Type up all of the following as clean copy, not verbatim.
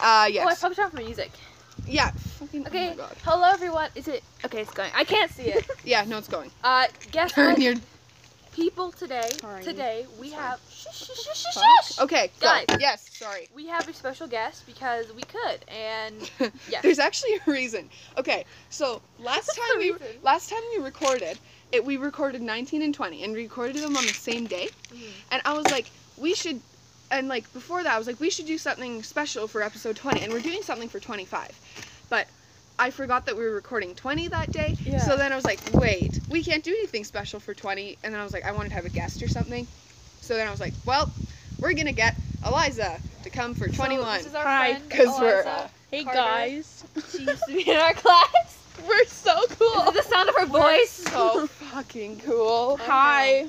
Yes. Oh, I popped off my music. Yeah. Fucking, okay. Oh my God. Hello, everyone. Is it? Okay, it's going. I can't see it. Yeah, no, it's going. Guess what? Your... People today. Sorry. Today we sorry. Have. Shush. Okay, guys. Go. Yes. Sorry. We have a special guest because we could, and yes. There's actually a reason. Okay, so last time we recorded it, we recorded 19 and 20, and recorded them on the same day, and I was like, we should. And, like, before that, I was like, we should do something special for episode 20. And we're doing something for 25. But I forgot that we were recording 20 that day. Yeah. So then I was like, wait, we can't do anything special for 20. And then I was like, I wanted to have a guest or something. So then I was like, well, we're going to get Eliza to come for 21. So this is our friend, Eliza Carter. Hey, guys. She used to be in our class. We're so cool. Is it the sound of her voice? So fucking cool. Okay. Hi.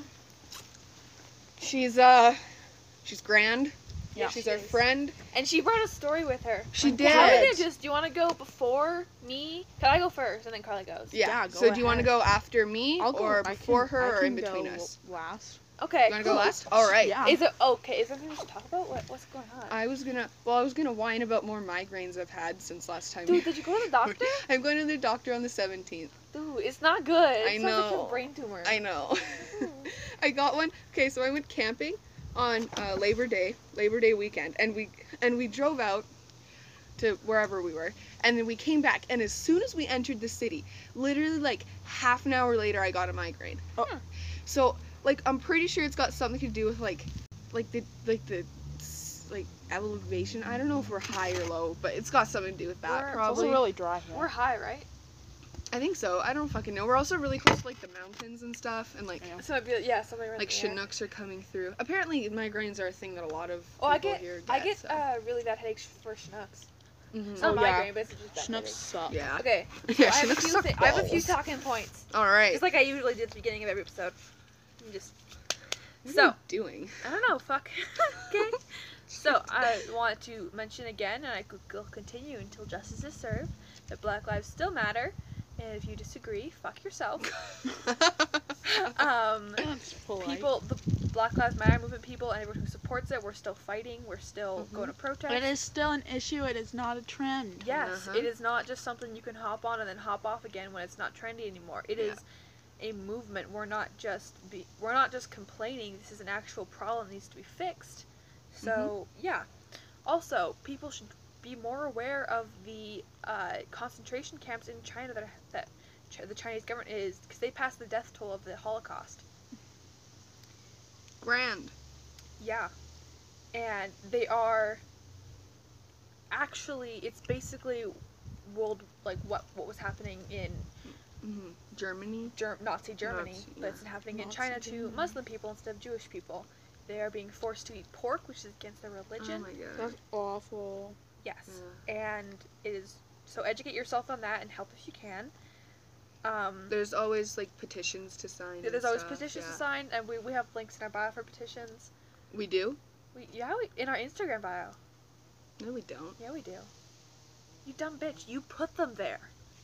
She's grand. Yeah, she's our friend. And she brought a story with her. She did. How did it just, do you want to go before me? Can I go first? And then Carly goes. Yeah, go so ahead. Do you want to go after me or before her or in between us? Last. Okay. You want to go last? All right. Yeah. Is it okay? Is there something we should talk about? What's going on? I was going to whine about more migraines I've had since last time. Dude, did you go to the doctor? I'm going to the doctor on the 17th. Dude, it's not good. I know. It's like a brain tumor. I know. I got one. Okay, so I went camping on Labor Day weekend, and we drove out to wherever we were, and then we came back, and as soon as we entered the city, literally like half an hour later, I got a migraine. Oh. So like I'm pretty sure it's got something to do with like elevation. I don't know if we're high or low, but it's got something to do with that. We're probably really dry here. We're high, right? I think so. I don't fucking know. We're also really close to, like, the mountains and stuff, and, like, so it'd be, yeah, something right like there. Chinooks are coming through. Apparently, migraines are a thing that a lot of people here get. Really bad headaches for Chinooks. Mm-hmm. It's not migraine, but it's just bad Chinooks suck. Yeah. Okay. So yeah, I have a few talking points. All right. Just like I usually do at the beginning of every episode. I'm just... What are you doing? I don't know. Fuck. Okay. So, I want to mention again, and I will continue until justice is served, that Black lives still matter. And if you disagree, fuck yourself. People, the Black Lives Matter movement people, and everyone who supports it, we're still fighting. We're still going to protest. It is still an issue. It is not a trend. Yes, it is not just something you can hop on and then hop off again when it's not trendy anymore. It is a movement. We're not just complaining. This is an actual problem that needs to be fixed. So yeah. Also, people should be more aware of the concentration camps in China that the Chinese government is, because they passed the death toll of the Holocaust. Grand. Yeah. And they are actually, it's basically what was happening in Germany? Nazi Germany. Nazi, but it's happening in China to Muslim people instead of Jewish people. They are being forced to eat pork, which is against their religion. Oh my God. That's awful. Yes, and it is, so educate yourself on that and help if you can. There's always, like, petitions to sign. There's always petitions to sign, and we have links in our bio for petitions. We do? In our Instagram bio. No, we don't. Yeah, we do. You dumb bitch, you put them there.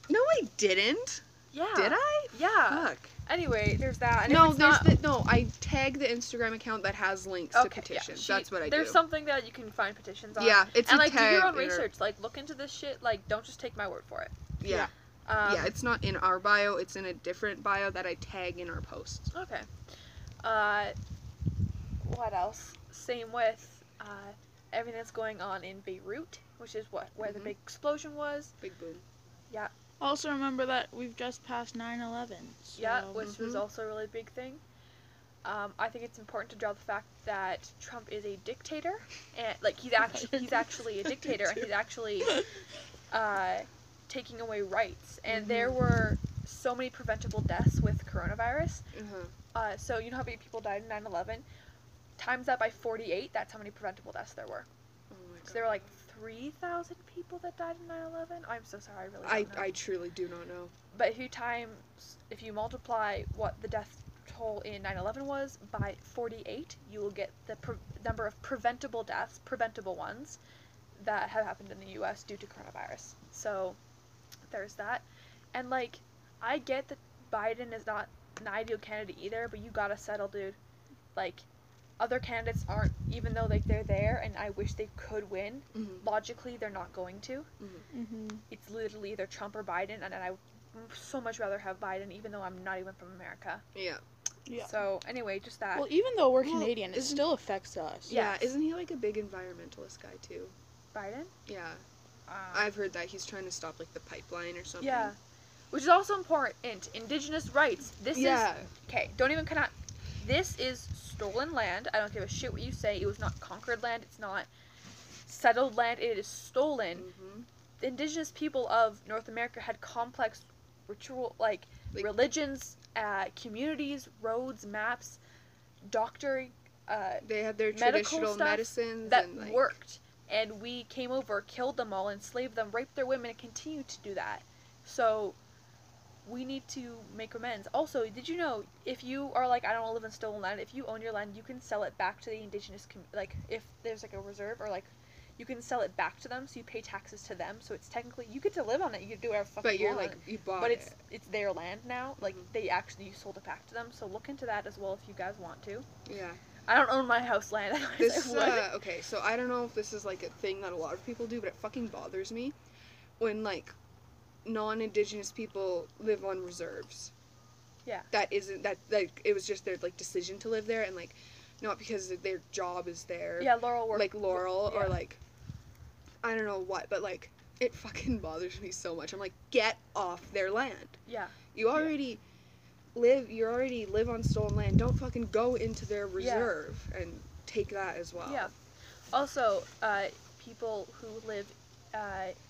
No, I didn't. Yeah. Did I? Yeah. Fuck. Anyway, there's that. And I tag the Instagram account that has links to petitions. Yeah, that's what I do. There's something that you can find petitions on. Yeah, it's and, a like, tag. And, like, do your own research. Like, look into this shit. Like, don't just take my word for it. Yeah. Yeah, it's not in our bio. It's in a different bio that I tag in our posts. Okay. What else? Same with everything that's going on in Beirut, which is where the big explosion was. Big boom. Yeah. Also remember that we've just passed 9/11. So. Yeah, which was also a really big thing. I think it's important to draw the fact that Trump is a dictator, and like he's actually a dictator, and he's actually taking away rights. And there were so many preventable deaths with coronavirus. So you know how many people died in 9/11? Times that by 48. That's how many preventable deaths there were. Oh my God. So there were like 3,000 people that died in 9/11? I'm so sorry, I really don't know. I truly do not know. But if you multiply what the death toll in 9/11 was by 48, you will get the number of preventable deaths, preventable ones, that have happened in the U.S. due to coronavirus. So, there's that. And, like, I get that Biden is not an ideal candidate either, but you gotta settle, dude. Like, other candidates aren't, even though like they're there and I wish they could win, logically they're not going to. It's literally either Trump or Biden, and I so much rather have Biden, even though I'm not even from America. Yeah. So anyway, just that. Well, even though we're Canadian, it still affects us. Yeah. Isn't he like a big environmentalist guy too? Biden? Yeah. I've heard that he's trying to stop like the pipeline or something. Yeah. Which is also important. Indigenous rights. This is okay. Don't even cannot. This is stolen land. I don't give a shit what you say. It was not conquered land. It's not settled land. It is stolen. The indigenous people of North America had complex ritual, like religions, communities, roads, maps, doctoring. They had their traditional medicines that and, like, worked. And we came over, killed them all, enslaved them, raped their women, and continue to do that. So we need to make amends. Also, did you know, if you are like, I don't want to live in stolen land, if you own your land, you can sell it back to the indigenous community. Like, if there's like a reserve or like, you can sell it back to them, so you pay taxes to them. So it's technically, you get to live on it, you do whatever the fuck you want. But you're like, you bought it. But it's their land now. Like, they actually, you sold it back to them. So look into that as well if you guys want to. Yeah. I don't own my house land. This, okay, so I don't know if this is, like, a thing that a lot of people do, but it fucking bothers me when, like, non-Indigenous people live on reserves. Yeah. That isn't, that, like, it was just their, like, decision to live there, and, like, not because their job is there. Yeah, Laurel work. Like, Laurel, or, like, I don't know what, but, like, it fucking bothers me so much. I'm like, get off their land. Yeah. You already... You already live on stolen land. Don't fucking go into their reserve and take that as well. Yeah. Also, people who live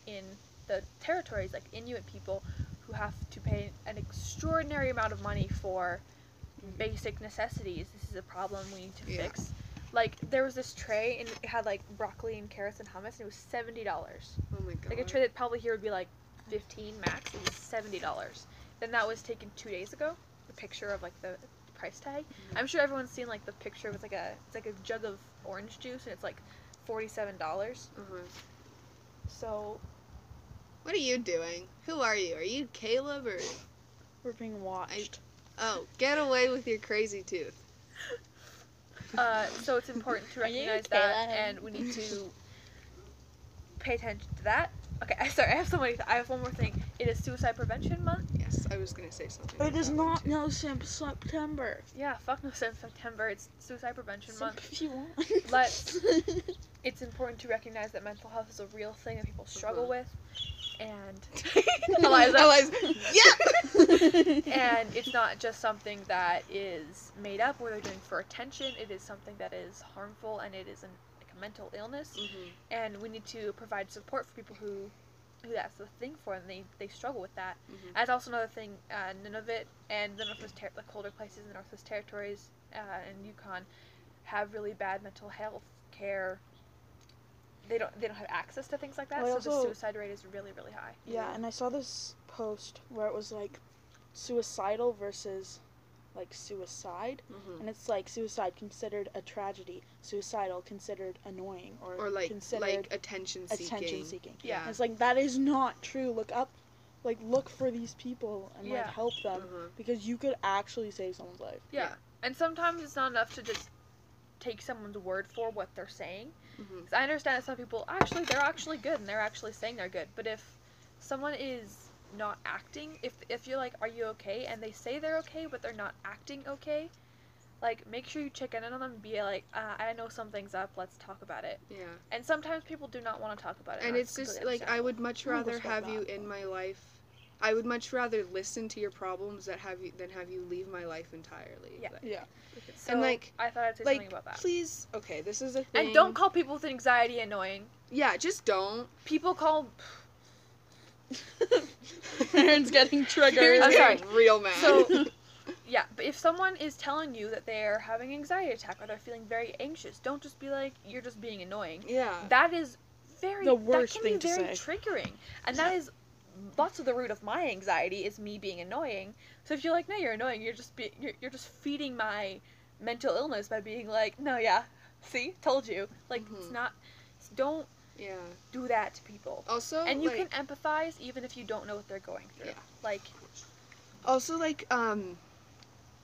in the territories, like Inuit people, who have to pay an extraordinary amount of money for basic necessities. This is a problem we need to fix. Like, there was this tray, and it had, like, broccoli and carrots and hummus, and it was $70. Oh, my God. Like, a tray that probably here would be, like, 15 max. It was $70. Then that was taken 2 days ago. The picture of, like, the price tag. I'm sure everyone's seen, like, the picture with, like, it's like a jug of orange juice, and it's, like, $47. So. What are you doing? Who are you? Are you Caleb, or? We're being watched. Oh, get away with your crazy tooth. So it's important to recognize that, and we need to pay attention to that. Okay, sorry, I have one more thing. It is Suicide Prevention Month. Yes, I was going to say something. It is not September. Yeah, fuck no September. It's Suicide Prevention Month. If you want. It's important to recognize that mental health is a real thing that people struggle with. And... Eliza. Yeah! And it's not just something that is made up or they're doing for attention. It is something that is harmful, and it is an mental illness, and we need to provide support for people who that's the thing for, and they struggle with that. That's also another thing, Nunavut and the Northwest the colder places in the Northwest Territories and Yukon have really bad mental health care. They don't have access to things like that, so the suicide rate is really, really high. Yeah, and I saw this post where it was, like, suicidal versus... like, suicide, and it's, like, suicide considered a tragedy, suicidal considered annoying, or like, considered like attention-seeking. Yeah. And it's, like, that is not true. Look for these people and, like, help them, because you could actually save someone's life. Yeah. And sometimes it's not enough to just take someone's word for what they're saying, because I understand that some people, they're actually good, and they're actually saying they're good, but if someone is... not acting, if you're like, are you okay, and they say they're okay but they're not acting okay, like, make sure you check in on them and be like, I know something's up, let's talk about it. Yeah. And sometimes people do not want to talk about it, and it's just like, I would much rather have you in my life. I would much rather listen to your problems than have you leave my life entirely. Yeah. Like, yeah. So, and, like, I thought I'd say something about that. Please, okay, this is a thing. And don't call people with anxiety annoying. Yeah, just don't. People call... Aaron's getting triggered. I'm sorry. Real mad. So, yeah, but if someone is telling you that they're having an anxiety attack or they're feeling very anxious, don't just be like, you're just being annoying. Yeah. That is the worst thing to say. That can be very triggering. And that is lots of the root of my anxiety is me being annoying. So if you're like, no, you're annoying, you're just feeding my mental illness by being like, no, yeah, see, told you. Like, it's not, don't. Yeah. Do that to people. Also, and you can empathize even if you don't know what they're going through. Yeah. Like. Also, like,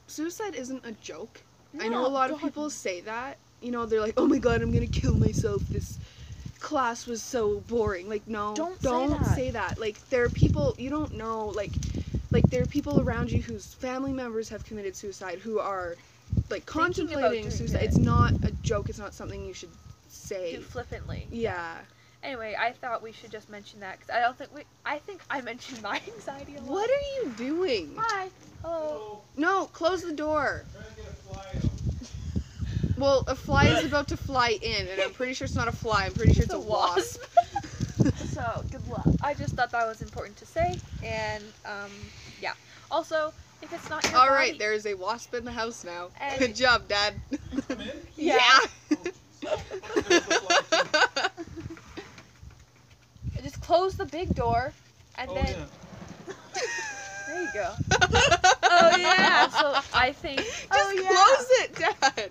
suicide isn't a joke. No, I know a lot of people say that, you know, they're like, oh my god, I'm gonna kill myself, this class was so boring. Like, no, don't say that. Like, there are people, you don't know, like there are people around you whose family members have committed suicide, who are like contemplating suicide. It's not a joke, it's not something you should say. Do flippantly. Yeah. Anyway, I thought we should just mention that, because I don't think I mentioned my anxiety a lot. What are you doing? Hi. Hello. No, close the door. I'm trying to get a fly out. Well, a fly is about to fly in, and I'm pretty sure it's not a fly. I'm pretty sure it's a wasp. So, good luck. I just thought that was important to say, and, yeah. Also, if it's not your Alright, there is a wasp in the house now. And good job, Dad. Come in? Yeah. Just close the big door, and then... Yeah. There you go. Oh, yeah. So, I think... Just close it, Dad.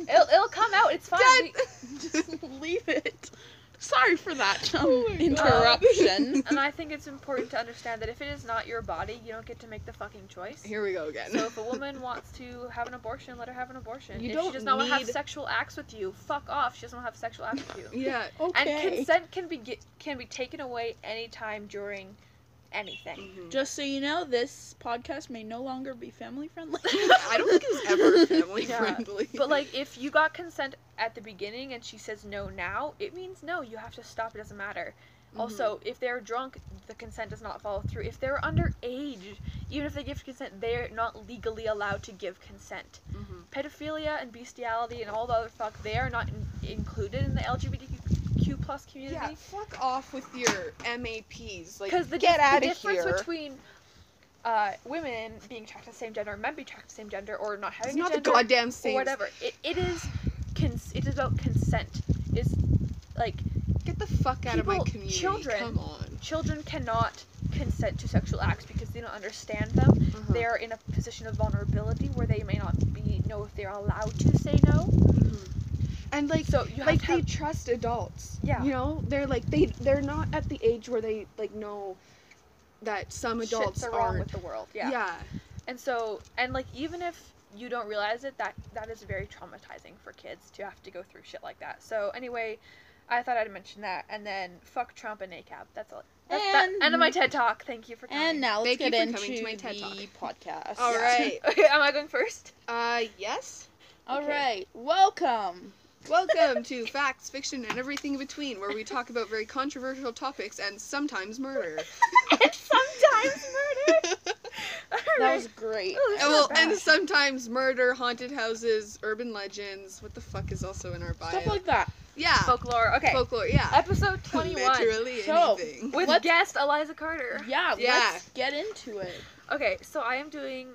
It'll come out. It's fine. Dad, just leave it. Sorry for that interruption. And I think it's important to understand that if it is not your body, you don't get to make the fucking choice. Here we go again. So if a woman wants to have an abortion, let her have an abortion. If she does not want to have sexual acts with you, fuck off. She doesn't want to have sexual acts with you. Yeah. Okay. And consent can be taken away anytime during anything. Mm-hmm. Just so you know, this podcast may no longer be family friendly. I don't think it's ever family friendly. But like, if you got consent at the beginning and she says no now, it means no. You have to stop. It doesn't matter. Mm-hmm. Also, if they're drunk, the consent does not follow through. If they're underage, even if they give consent, they're not legally allowed to give consent. Mm-hmm. Pedophilia and bestiality and all the other fuck, they are not included in the LGBTQ+ community. Yeah, fuck off with your MAPs. Like, get out of here. Because the difference between women being attracted to the same gender, men being attracted to the same gender, or not having a gender, it's not the goddamn same. Or whatever. It is about consent. It's like, get the fuck out of my community. Children cannot consent to sexual acts because they don't understand them. Uh-huh. They're in a position of vulnerability where they may not know if they're allowed to say no. Mm-hmm. And, like, so they trust adults. Yeah. You know? They're, like, they're not at the age where they, like, know that some adults are wrong with the world. Yeah. Yeah. And so, and, like, even if you don't realize it, that is very traumatizing for kids to have to go through shit like that. So, anyway, I thought I'd mention that. And then, fuck Trump and ACAB. That's all. That's end of my TED Talk. Thank you for coming. And now let's get into my TED Talk podcast. All right. Okay, am I going first? Yes. All right. Welcome to Facts, Fiction, and Everything in Between, where we talk about very controversial topics and sometimes murder. And sometimes murder? That was great. Oh, and sometimes murder, haunted houses, urban legends, what the fuck is also in our bio. Stuff like that. Yeah. Folklore, okay. Folklore, yeah. Episode 21. Literally anything. So, with guest Eliza Carter. Yeah, let's get into it. Okay, so I am doing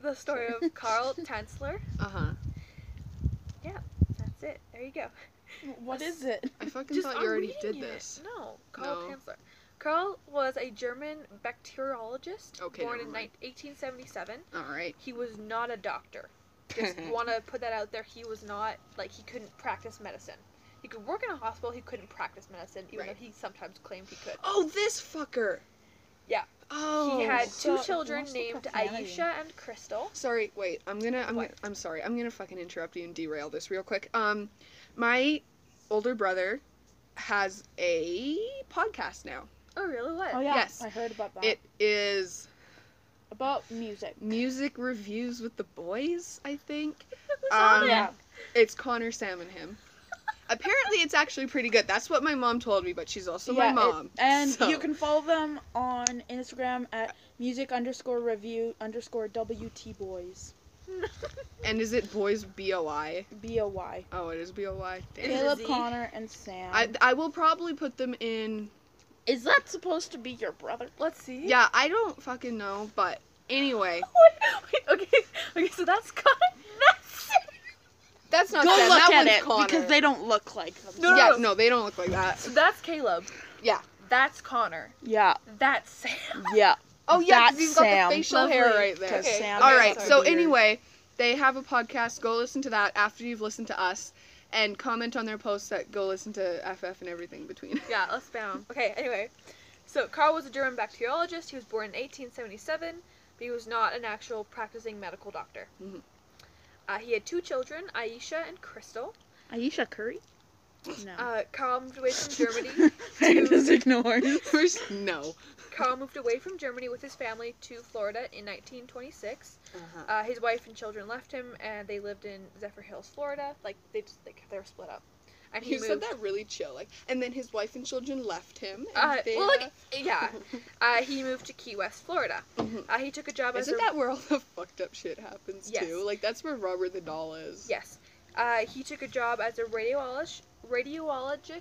the story of Carl Tanzler. Uh-huh. Yeah, that's it. There you go. What is it? I fucking thought you already did this. No, Carl Tanzler. Carl was a German bacteriologist born in 1877. All right. He was not a doctor. Just want to put that out there. He was not, like, he couldn't practice medicine. He could work in a hospital. He couldn't practice medicine, even though he sometimes claimed he could. Oh, this fucker. Yeah. Oh, he had two children named Aisha and Crystal. Sorry, wait. I'm sorry. I'm gonna fucking interrupt you and derail this real quick. My older brother has a podcast now. Oh, really? What? Oh, yeah. Yes. I heard about that. It is about music. Music Reviews with the Boys, I think. Who's on it? It's Connor, Sam, and him. Apparently, it's actually pretty good. That's what my mom told me, but she's also my mom. You can follow them on Instagram at music_review_WT boys. And is it boys BOI? BOI. Oh, it is BOI. Caleb, Connor, and Sam. I will probably put them in... Is that supposed to be your brother? Let's see. Yeah, I don't fucking know, but anyway. Wait, okay, so that's Connor. That's not Sam. Go look at it, Connor. Because they don't look like them. No, they don't look like that. So that's Caleb. Yeah. That's Connor. Yeah. That's Sam. Yeah. Oh, yeah, because he's got the facial hair right there. Okay. Sam, all right, so anyway, they have a podcast. Go listen to that after you've listened to us, and comment on their posts that go listen to FF and Everything in Between. Yeah, let's bound. Okay, anyway. So Carl was a German bacteriologist. He was born in 1877, but he was not an actual practicing medical doctor. Mm-hmm. He had two children, Aisha and Crystal. Aisha Curry? No. Carl moved away from Germany. Carl moved away from Germany with his family to Florida in 1926. His wife and children left him, and they lived in Zephyr Hills, Florida. Like they were split up. And he said that really chill. Like, and then his wife and children left him. And he moved to Key West, Florida. He took a job as. Isn't that where all the fucked up shit happens too? Like that's where Robert the Doll is. Yes. He took a job as a radiologic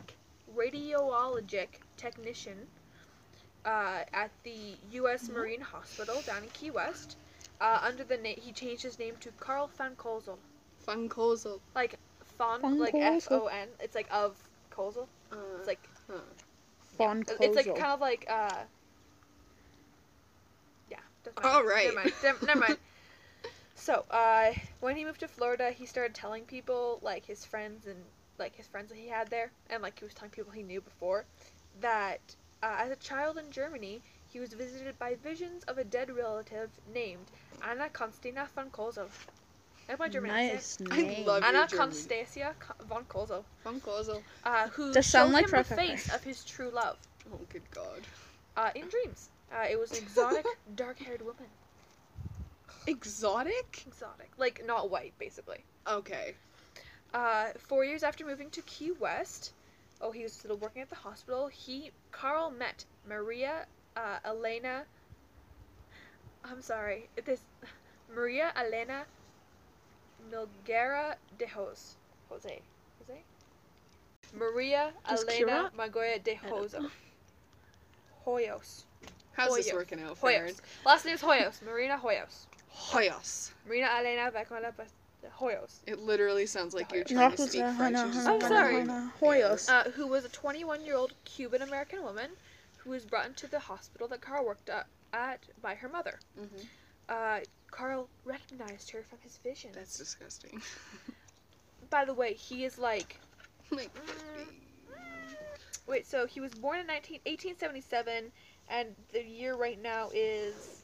technician at the U.S. Marine Hospital down in Key West. Under the name, he changed his name to Carl von Cosel. Von Cosel. Like. Fon, like F-O-N. It's like of Cosel. It's like Von Cosel. It's like kind of like yeah. Never mind. So when he moved to Florida, he started telling people like his friends that he had there, and like he was telling people he knew before, that as a child in Germany, he was visited by visions of a dead relative named Anna Constantia von Cosel. Nice name. I love Anna Constantia von Cosel. Von Cosel. Who showed him the face of his true love. Oh, good God. In dreams. It was an exotic, dark-haired woman. Exotic? Exotic. Like, not white, basically. Okay. 4 years after moving to Key West, he was still working at the hospital, Carl met Maria Elena... Maria Elena... Milagro de Hoyos. Jose? Maria Elena Milagro de Hoyos. Hoyos. How's this working out, Faeryn? Last name's Hoyos. Marina Hoyos. Hoyos. Marina Elena Hoyos. It literally sounds like you're trying to speak French. I'm sorry. Hoyos. Who was a 21-year-old Cuban-American woman who was brought into the hospital that Carl worked at by her mother. Carl recognized her from his vision. That's disgusting. By the way, he is like... Wait, so he was born in 1877, and the year right now is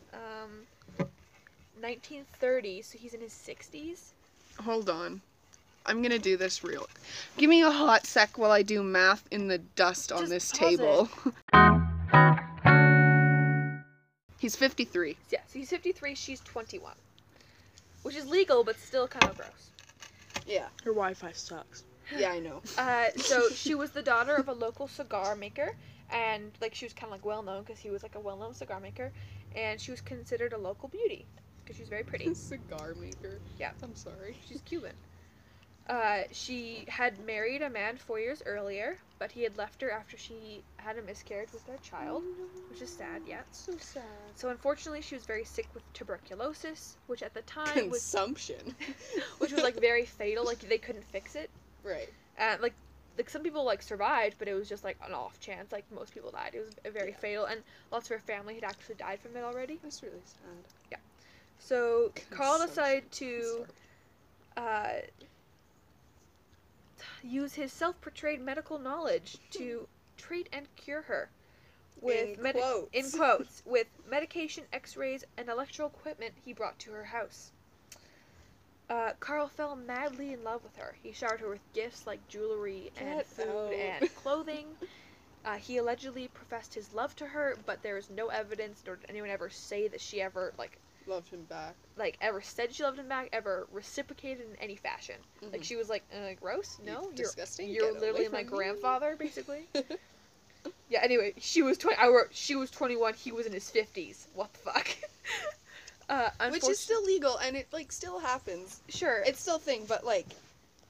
1930, so he's in his 60s. Hold on. I'm gonna do this real... Give me a hot sec while I do math in the dust on this table. He's 53. Yes, he's 53, she's 21. Which is legal, but still kind of gross. Yeah. Her Wi-Fi sucks. Yeah, I know. So she was the daughter of a local cigar maker, and like she was kind of like well-known because he was like a well-known cigar maker, and she was considered a local beauty because she was very pretty. Cigar maker? Yeah. I'm sorry. She's Cuban. She had married a man 4 years earlier, but he had left her after she had a miscarriage with their child, which is sad, yeah. So sad. So unfortunately, she was very sick with tuberculosis, which at the time which was, like, very fatal. Like, they couldn't fix it. Right. Like some people, like, survived, but it was just, like, an off chance. Like, most people died. It was very fatal, and lots of her family had actually died from it already. That's really sad. Yeah. So, Carl decided to, use his self-portrayed medical knowledge to treat and cure her with with medication, x-rays, and electrical equipment he brought to her house. Carl fell madly in love with her. He showered her with gifts like jewelry and food and clothing. He allegedly professed his love to her, but there is no evidence, nor did anyone ever say that she ever, like, loved him back. Like, ever said she loved him back, ever reciprocated in any fashion. Like, she was like, gross? No? You're disgusting. You're literally my grandfather, basically. Yeah, anyway, she was 21, he was in his 50s. What the fuck? Which is still legal, and it, like, still happens. Sure. It's still a thing, but, like...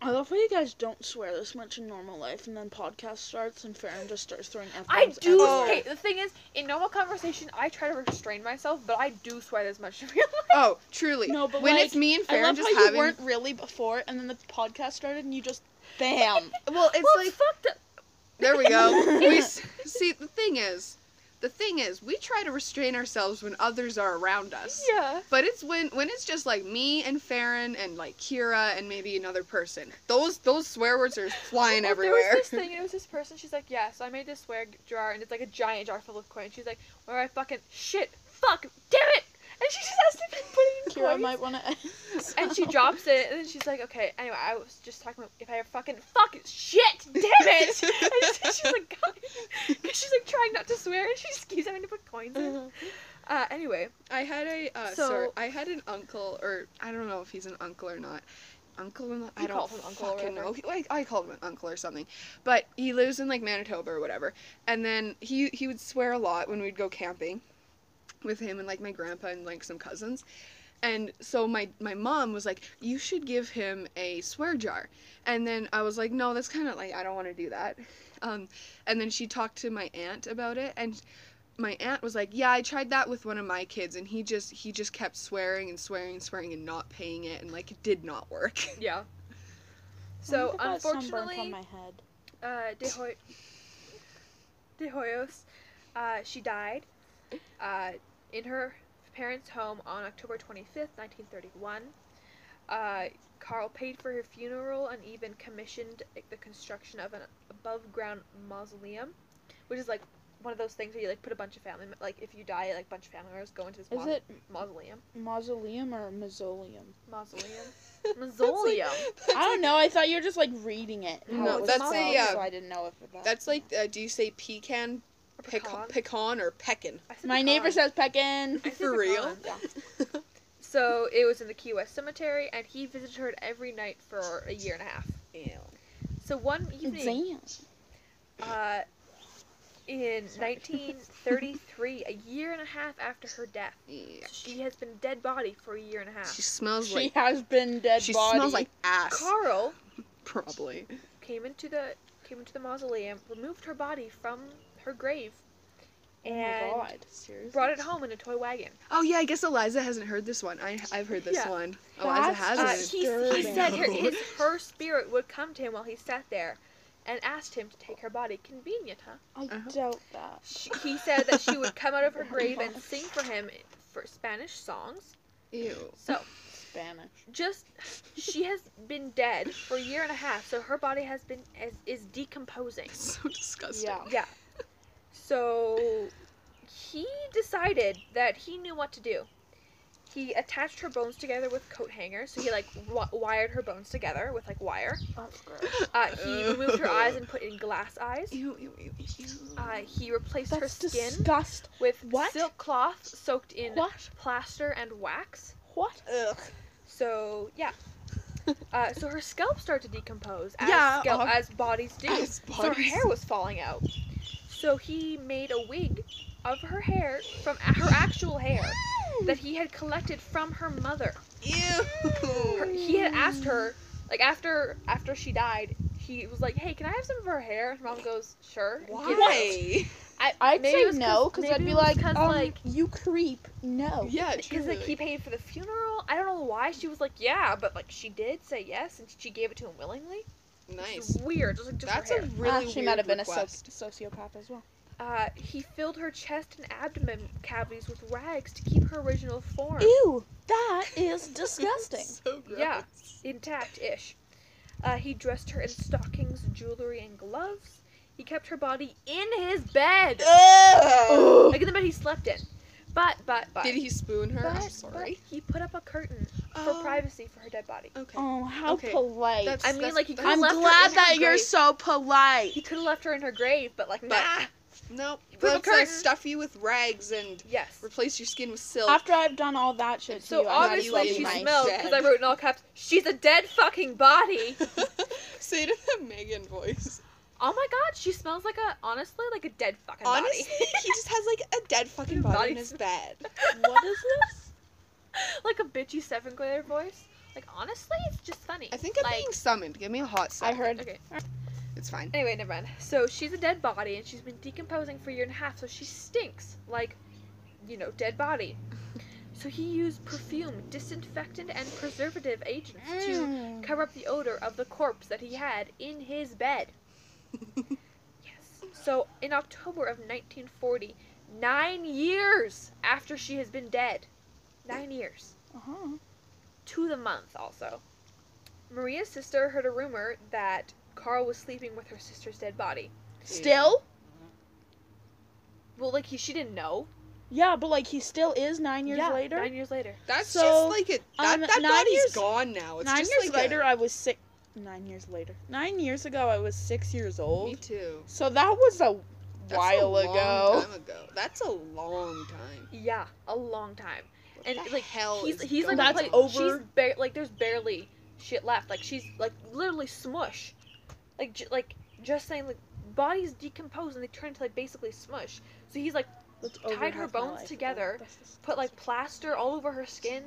I love how you guys don't swear this much in normal life, and then podcast starts, and Faeryn just starts throwing F-bombs. I do. Okay, the thing is, in normal conversation, I try to restrain myself, but I do swear this much in real life. Oh, truly. No, but when it's me and Faeryn, I love how you weren't really before, and then the podcast started, and you just bam. It's fucked up. There we go. See, the thing is, we try to restrain ourselves when others are around us. Yeah. But it's when it's just, like, me and Faeryn and, like, Kira and maybe another person. Those swear words are flying everywhere. There was this thing, and it was this person, she's like, yeah, so I made this swear jar, and it's, like, a giant jar full of coins. She's like, where I fucking, shit, fuck, damn it! And she just has to keep putting it in. Kira might want it. And she drops it, and then she's like, okay, anyway, I was just talking about if I ever fucking shit, damn it! And she's like, God. Because she's like trying not to swear, and she just keeps having to put coins in. Anyway. I had an uncle, or I don't know if he's an uncle or not. I don't fucking know. I called him an uncle or something, but he lives in like Manitoba or whatever. And then he would swear a lot when we'd go camping, with him and like my grandpa and like some cousins. And so my mom was like, you should give him a swear jar. And then I was like, no, that's kind of like, I don't want to do that. And then she talked to my aunt about it, and my aunt was like, yeah, I tried that with one of my kids, and he just kept swearing and swearing and swearing and not paying it, and like it did not work. Yeah. So unfortunately, on my head. De Hoyos, she died in her parents' home on October 25th, 1931. Carl paid for her funeral and even commissioned the construction of an above-ground mausoleum, which is like one of those things where you like put a bunch of family, like if you die, like a bunch of family members go into this mausoleum. Mausoleum or mausoleum? Mausoleum. Mausoleum. Like, I don't know. I thought you were just like reading it. No, it that's spelled, a yeah. So I didn't know if that. That's like do you say pecan, or pecan or pecan? My pecan. Neighbor says pecan. For pecan. Real? Yeah. So it was in the Key West Cemetery, and he visited her every night for a year and a half. Ew. So one evening. Damn. In 1933, a year and a half after her death, she has been a dead body for a year and a half. She smells like ass. Carl probably came into the mausoleum, removed her body from her grave, and oh my God. Seriously? Brought it home in a toy wagon. Oh yeah, I guess Eliza hasn't heard this one. I've heard this one. Eliza hasn't. He said her spirit would come to him while he sat there, and asked him to take her body. Convenient, huh? I doubt that. He said that she would come out of her grave and sing for him for Spanish songs. Ew. So, Spanish. She has been dead for a year and a half, so her body is decomposing. That's so disgusting. Yeah. So, he decided that he knew what to do. He attached her bones together with coat hangers, so he, like, wired her bones together with, like, wire. Oh, that's gross. He removed her eyes and put in glass eyes. Ew. He replaced her skin with silk cloth soaked in plaster and wax. What? Ugh. So, yeah. So her scalp started to decompose as bodies do. So her hair was falling out. So he made a wig of her hair from her actual hair. That he had collected from her mother. Ew. He had asked her, like after she died, he was like, "Hey, can I have some of her hair?" And Mom goes, "Sure." Why? I'd say no, because I'd be like, "You creep." No. Yeah. Because like he paid for the funeral. I don't know why she was like, "Yeah," but like she did say yes, and she gave it to him willingly. Nice. Weird. Just that's her hair. A really weird. She might have been a sociopath as well. He filled her chest and abdomen cavities with rags to keep her original form. Ew, that is disgusting. So gross. Yeah, intact-ish. He dressed her in stockings, jewelry, and gloves. He kept her body in his bed. Like in the bed he slept in. But. Did he spoon her? I'm sorry. But he put up a curtain for privacy for her dead body. Okay. Oh, how polite. I'm glad you're so polite. He could have left her in her grave, but like, nah. Nope. Let's stuff you with rags and replace your skin with silk. After I've done all that shit, so obviously she smelled, because I wrote in all caps, she's a dead fucking body. Say it in the Megan voice. Oh my God, she smells like a dead fucking body. Honestly, he just has like a dead fucking body in his bed. What is this? Like a bitchy seventh grader voice. Like honestly, it's just funny. I think I'm being summoned. Give me a hot second. I heard. Okay. It's fine. Anyway, never mind. So she's a dead body, and she's been decomposing for a year and a half, so she stinks. Like, you know, dead body. So he used perfume, disinfectant, and preservative agents to cover up the odor of the corpse that he had in his bed. Yes. So in October of 1940, 9 years after she has been dead, 9 years. Uh-huh. To the month also. Maria's sister heard a rumor that Carl was sleeping with her sister's dead body. Still? Well, like, she didn't know. Yeah, but like he still is 9 years later. 9 years later. That's so, just like it. That body's gone now. It's 9 years like later, I was sick. 9 years later. 9 years ago, I was 6 years old. Me too. So that was a while ago. Long time ago. That's a long time. Yeah, a long time. What and the like hell, he's like that's over. She's like there's barely shit left. Like she's like literally smush. Like just saying like bodies decompose and they turn into like basically smush. So he's like. Tied her bones together, put like plaster all over her skin,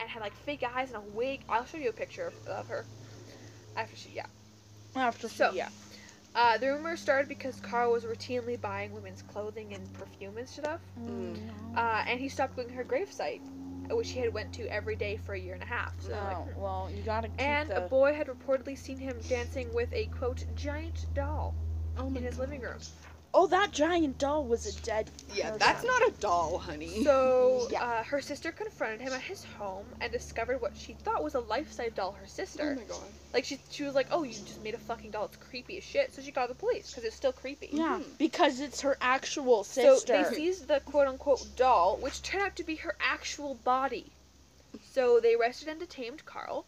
and had like fake eyes and a wig. I'll show you a picture of her after she the rumor started because Carl was routinely buying women's clothing and perfume and stuff, and he stopped going to her gravesite, which he had went to every day for a year and a half. So well, you gotta. Keep and a boy had reportedly seen him dancing with a quote giant doll in his living room. Oh, that giant doll was a dead person. Yeah, that's not a doll, honey. So, her sister confronted him at his home and discovered what she thought was a life-size doll, her sister. Oh, my God. Like, she was like, oh, you just made a fucking doll. It's creepy as shit. So she called the police, because it's still creepy. Yeah, because it's her actual sister. So they seized the quote-unquote doll, which turned out to be her actual body. So they arrested and detained Carl.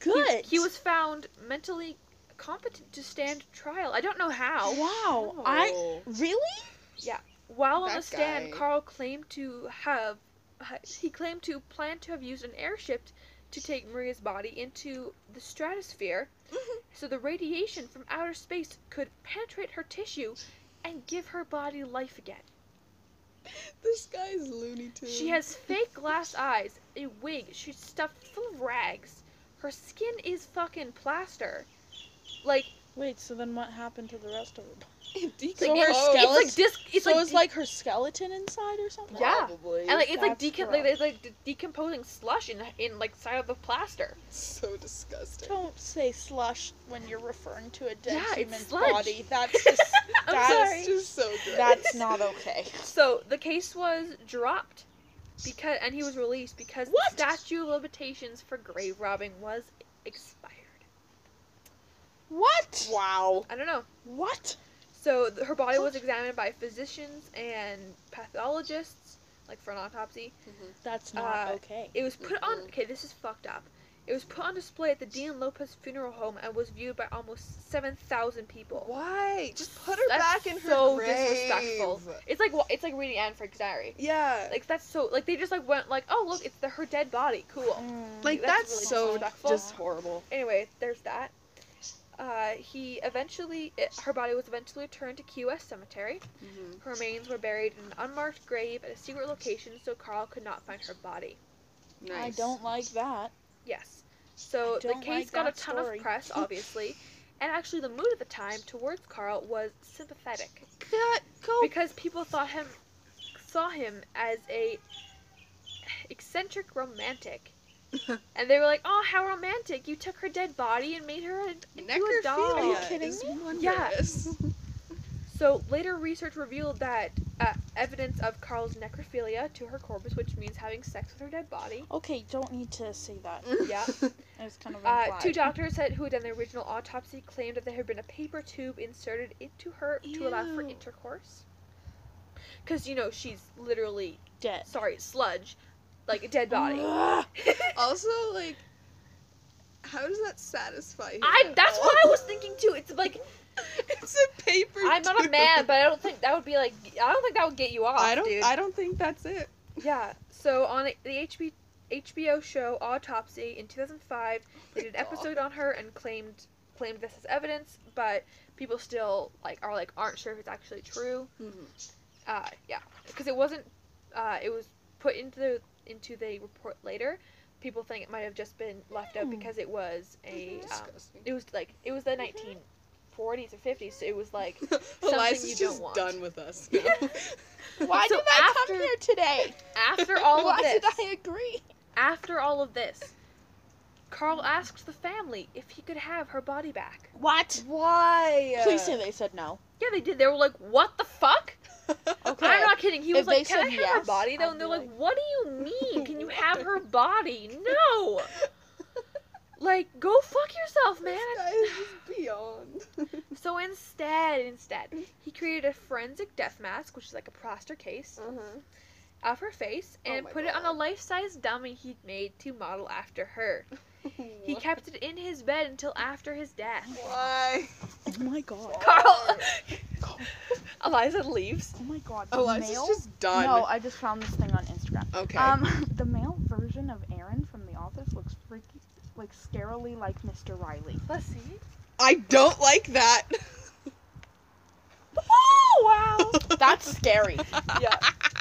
Good. He was found mentally... competent to stand trial. I don't know how. Wow. I really? Yeah. While on the stand, Carl claimed to have planned to have used an airship to take Maria's body into the stratosphere so the radiation from outer space could penetrate her tissue and give her body life again. This guy's Looney Tunes. She has fake glass eyes, a wig, she's stuffed full of rags. Her skin is fucking plaster. Like wait, so then what happened to the rest of her? So her skeleton. So it's like her skeleton inside or something. Yeah, probably. And like it's like decomposing slush in like side of the plaster. So disgusting. Don't say slush when you're referring to a dead human body. That's just that's just so gross. That's not okay. So the case was dropped because and he was released because the statute of limitations for grave robbing was expired. What? Wow. I don't know. What? So her body was examined by physicians and pathologists, like for an autopsy. Mm-hmm. That's not okay. It was put on. Okay, this is fucked up. It was put on display at the Dean Lopez Funeral Home and was viewed by almost 7,000 people. Why? Just put her back in her grave. That's so disrespectful. It's like reading Anne Frank's diary. Yeah. Like that's so like they just like went like oh look it's her dead body cool. Like that's really so just horrible. Anyway, there's that. Her body was eventually returned to Key West Cemetery. Mm-hmm. Her remains were buried in an unmarked grave at a secret location so Carl could not find her body. Nice. I don't like that. Yes. So the case got a ton of press, obviously, and actually the mood at the time towards Carl was sympathetic. Because people saw him as a eccentric romantic. And they were like, "Oh, how romantic! You took her dead body and made her into a doll." Are you kidding me? Yes. Yeah. So later, research revealed that evidence of Carl's necrophilia to her corpus, which means having sex with her dead body. Okay, don't need to say that. Yeah. It was kind of implied. Two doctors who had done the original autopsy claimed that there had been a paper tube inserted into her to allow for intercourse. Because you know she's literally dead. Sorry, sludge. Like a dead body. Also, like, how does that satisfy him? That's what I was thinking too. It's like it's a paper. I'm not a man, but I don't think that would be like. I don't think that would get you off. Dude. I don't think that's it. Yeah. So on the HBO show Autopsy in 2005, they did an episode on her and claimed this as evidence, but people still like aren't sure if it's actually true. Mm-hmm. Yeah, because it wasn't. It was put into the report later. People think it might have just been left out because it was a it was the 1940s or 50s, so it was like something you don't want. Eliza's just done with us now. Why did I come here today? After all of this. Why did I agree? After all of this, Carl asked the family if he could have her body back. What? Why? Please say they said no. Yeah, they did. They were like, what the fuck? Okay. I'm not kidding. He was like, can I have her body? And they're like, what do you mean? Can you have her body? No! Like, go fuck yourself, man. That is just beyond. So instead, he created a forensic death mask, which is like a plaster case. Mm-hmm. off her face and put it on a life-size dummy he'd made to model after her. He kept it in his bed until after his death. Why? Oh my god. Carl! Eliza leaves. Oh my god. Eliza's just done. No, I just found this thing on Instagram. Okay. The male version of Aaron from The Office looks freaky, like scarily like Mr. Riley. Let's see. I don't like that. Oh, wow. That's scary. Yeah.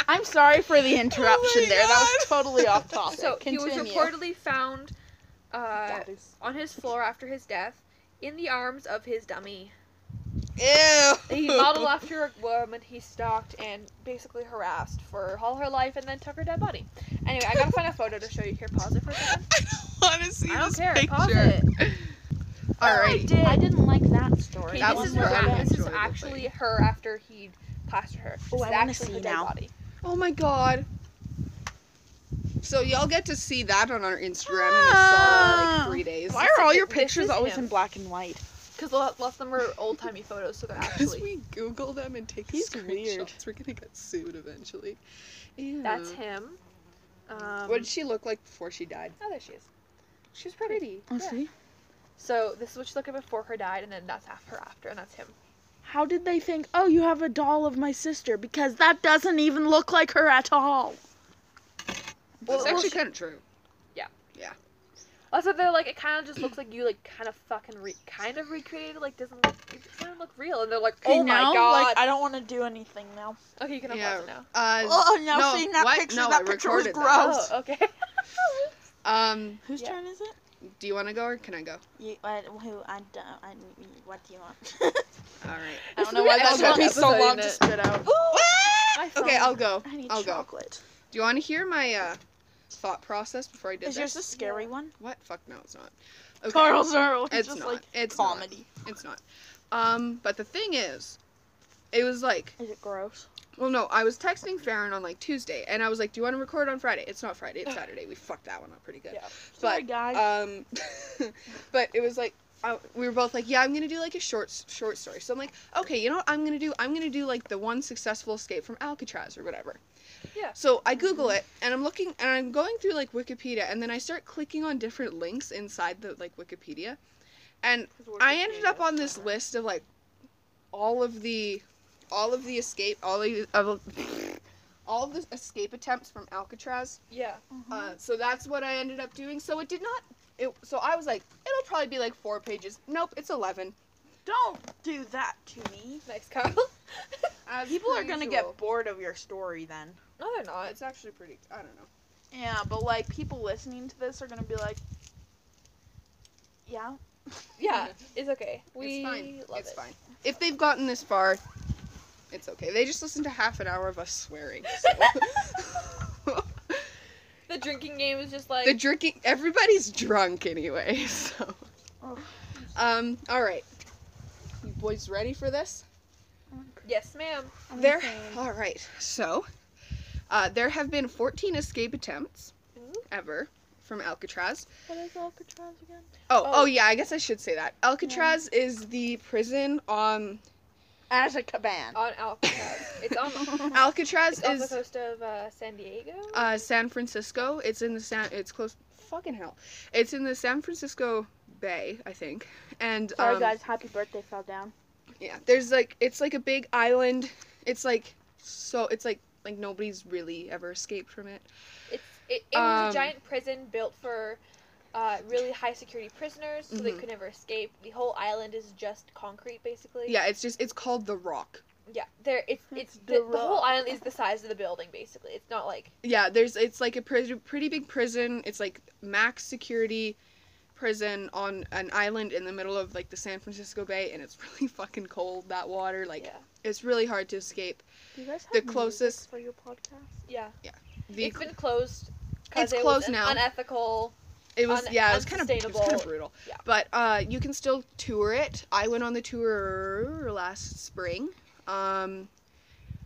I'm sorry for the interruption there. God. That was totally off topic. So, Continue. He was reportedly found on his floor after his death in the arms of his dummy. Ew. He modeled after a woman he stalked and basically harassed for all her life and then took her dead body. Anyway, I gotta find a photo to show you here. Pause it for a second. I don't want to see this picture. I don't care. Pause it. Alright. I didn't like that story. That this is her. This is actually her after he plastered her. Oh, I want to see now. Body. Oh my god. So y'all get to see that on our Instagram in a solid 3 days. Why are all your pictures always in black and white? Because lots of them are old-timey photos, so they're actually... Because we Google them and take screenshots. We're gonna get sued eventually. Ew. That's him. What did she look like before she died? Oh, there she is. She was pretty. Oh, yeah. See? So this is what she looked like before her died, and then that's her after, and that's him. How did they think, oh, you have a doll of my sister, because that doesn't even look like her at all? Well, it's actually kind of true. Yeah. Yeah. Also, they're like, it kind of just looks like you, like, kind of fucking recreated, like, doesn't look real. And they're like, oh my god. Like, I don't want to do anything now. Okay, you can unpause it now. No, seeing that picture, that picture was gross. Oh, okay. Whose turn is it? Do you want to go or can I go? What do you want? All right. I don't know why that's going to be so long to spit out. Okay, I'll go. I need chocolate. Do you want to hear my thought process before I did this? Is yours a scary one? What? Fuck no, it's not. Okay. Carl's are just not. Like it's comedy. Not. It's not. But the thing is, it was like... Is it gross? Well, no, I was texting Faeryn on, like, Tuesday, and I was like, do you want to record on Friday? It's not Friday, it's Saturday. We fucked that one up pretty good. Yeah. But, sorry, guys. But it was like, we were both like, yeah, I'm going to do, like, a short story. So I'm like, okay, you know what I'm going to do? I'm going to do, like, the one successful escape from Alcatraz or whatever. Yeah. So I Google it, and I'm looking, and I'm going through, like, Wikipedia, and then I start clicking on different links inside the, like, Wikipedia. And I ended up on this list of, like, all of the escape attempts from Alcatraz. Yeah. Mm-hmm. So that's what I ended up doing. So it did not. So I was like, it'll probably be like 4 pages. Nope, it's 11. Don't do that to me. Thanks, Carl. People are gonna get bored of your story then. No, they're not. It's actually pretty. I don't know. Yeah, but like people listening to this are gonna be like, yeah. Yeah, it's okay. It's fine. It's fine. If they've gotten this far, it's okay. They just listened to half an hour of us swearing. So. The drinking game is just like... Everybody's drunk anyway, so... Oh. Alright. You boys ready for this? Yes, ma'am. Alright, so... there have been 14 escape attempts ever from Alcatraz. What is Alcatraz again? Oh yeah, I guess I should say that. Alcatraz is the prison on... Azkaban. On Alcatraz. It's on Alcatraz is off the coast of San Diego. San Francisco. It's close. Fucking hell. It's in the San Francisco Bay, I think. And sorry guys, happy birthday fell down. Yeah, there's like it's like a big island. It's like so. It's like nobody's really ever escaped from it. It was a giant prison built for really high security prisoners, so they could never escape. The whole island is just concrete, basically. Yeah, it's called the Rock. Yeah, the whole island is the size of the building, basically. It's not like it's like a pretty big prison. It's like max security prison on an island in the middle of like the San Francisco Bay, and it's really fucking cold. That water, it's really hard to escape. Do you guys have the closest music for your podcast? Yeah, yeah. It's been closed. It's closed now. Unethical. It was kind of brutal. Yeah. But you can still tour it. I went on the tour last spring.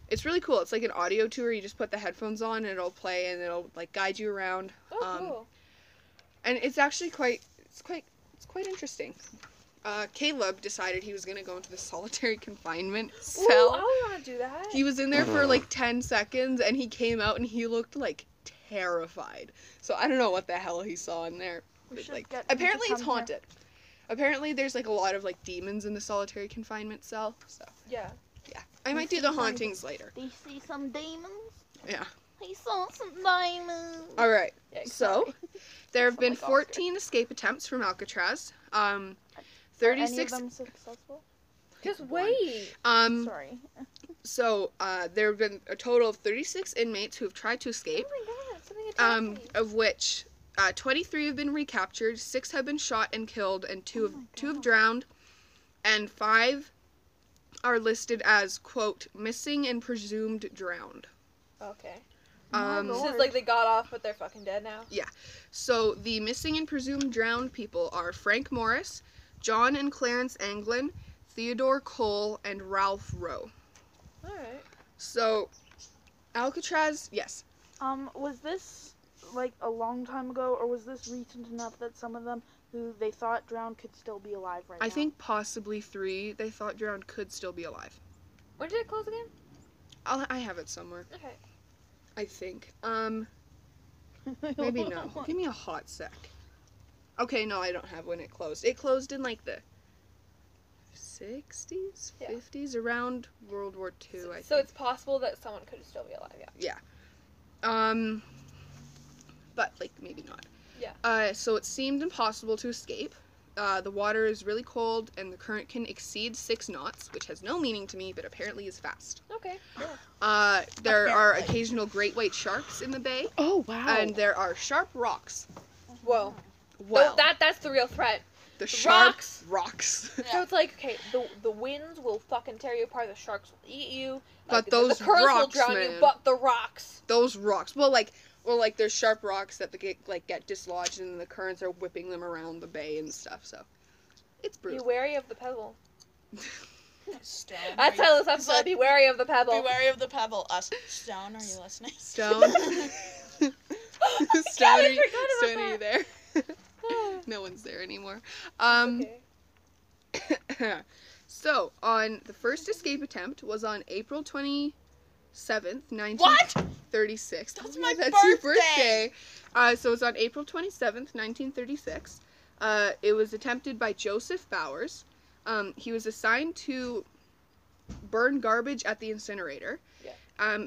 It's really cool. It's like an audio tour. You just put the headphones on and it'll play and it'll like guide you around. Oh, cool. And it's actually quite interesting. Caleb decided he was going to go into the solitary confinement cell. Ooh, I want to do do that? He was in there for like 10 seconds and he came out and he looked like terrified. So I don't know what the hell he saw in there. But, like, apparently it's haunted. There. Apparently there's like a lot of like demons in the solitary confinement cell. So yeah. Yeah. I might do the hauntings later. Do you see some demons? Yeah. He saw some diamonds. All right. Yeah, so, there have been 14 escape attempts from Alcatraz. 36. Are any of them successful? Just wait. Sorry. So, there have been a total of 36 inmates who have tried to escape. Oh my God, something attacked me. Of which 23 have been recaptured, 6 have been shot and killed, and two have drowned, and 5 are listed as quote missing and presumed drowned. Okay. This is like they got off, but they're fucking dead now? Yeah. So, the missing and presumed drowned people are Frank Morris, John and Clarence Anglin, Theodore Cole, and Ralph Roe. Alright. So, Alcatraz, yes. Was this, like, a long time ago, or was this recent enough that some of them who they thought drowned could still be alive right now? I think possibly 3 they thought drowned could still be alive. When did it close again? I have it somewhere. Okay. I think. Maybe no. Give me a hot sec. Okay, no, I don't have when it closed. It closed in, like, the 60s? Yeah. 50s? Around World War II, I think. So it's possible that someone could still be alive, yeah. Yeah. But, like, maybe not. Yeah. So it seemed impossible to escape. The water is really cold, and the current can exceed 6 knots, which has no meaning to me, but apparently is fast. Okay, yeah. There are occasional great white sharks in the bay. Oh, wow. And there are sharp rocks. Whoa. Well, that's the real threat. The sharp rocks. Yeah. So it's like, okay, the winds will fucking tear you apart, the sharks will eat you, like, but those the currents rocks, will drown man. You, but the rocks. Those rocks. Well, like... Or, like, there's sharp rocks that get dislodged and the currents are whipping them around the bay and stuff, so. It's brutal. Be wary of the pebble. Stone. I tell this episode, be wary of the pebble. Be wary of the pebble. Stone, are you listening? Stone. Stone, are you there? No one's there anymore. Okay. So, on the first escape attempt was on April 27th, 1936. That's my birthday. That's your birthday. So it's on April 27th, 1936. It was attempted by Joseph Bowers. He was assigned to burn garbage at the incinerator. Yeah.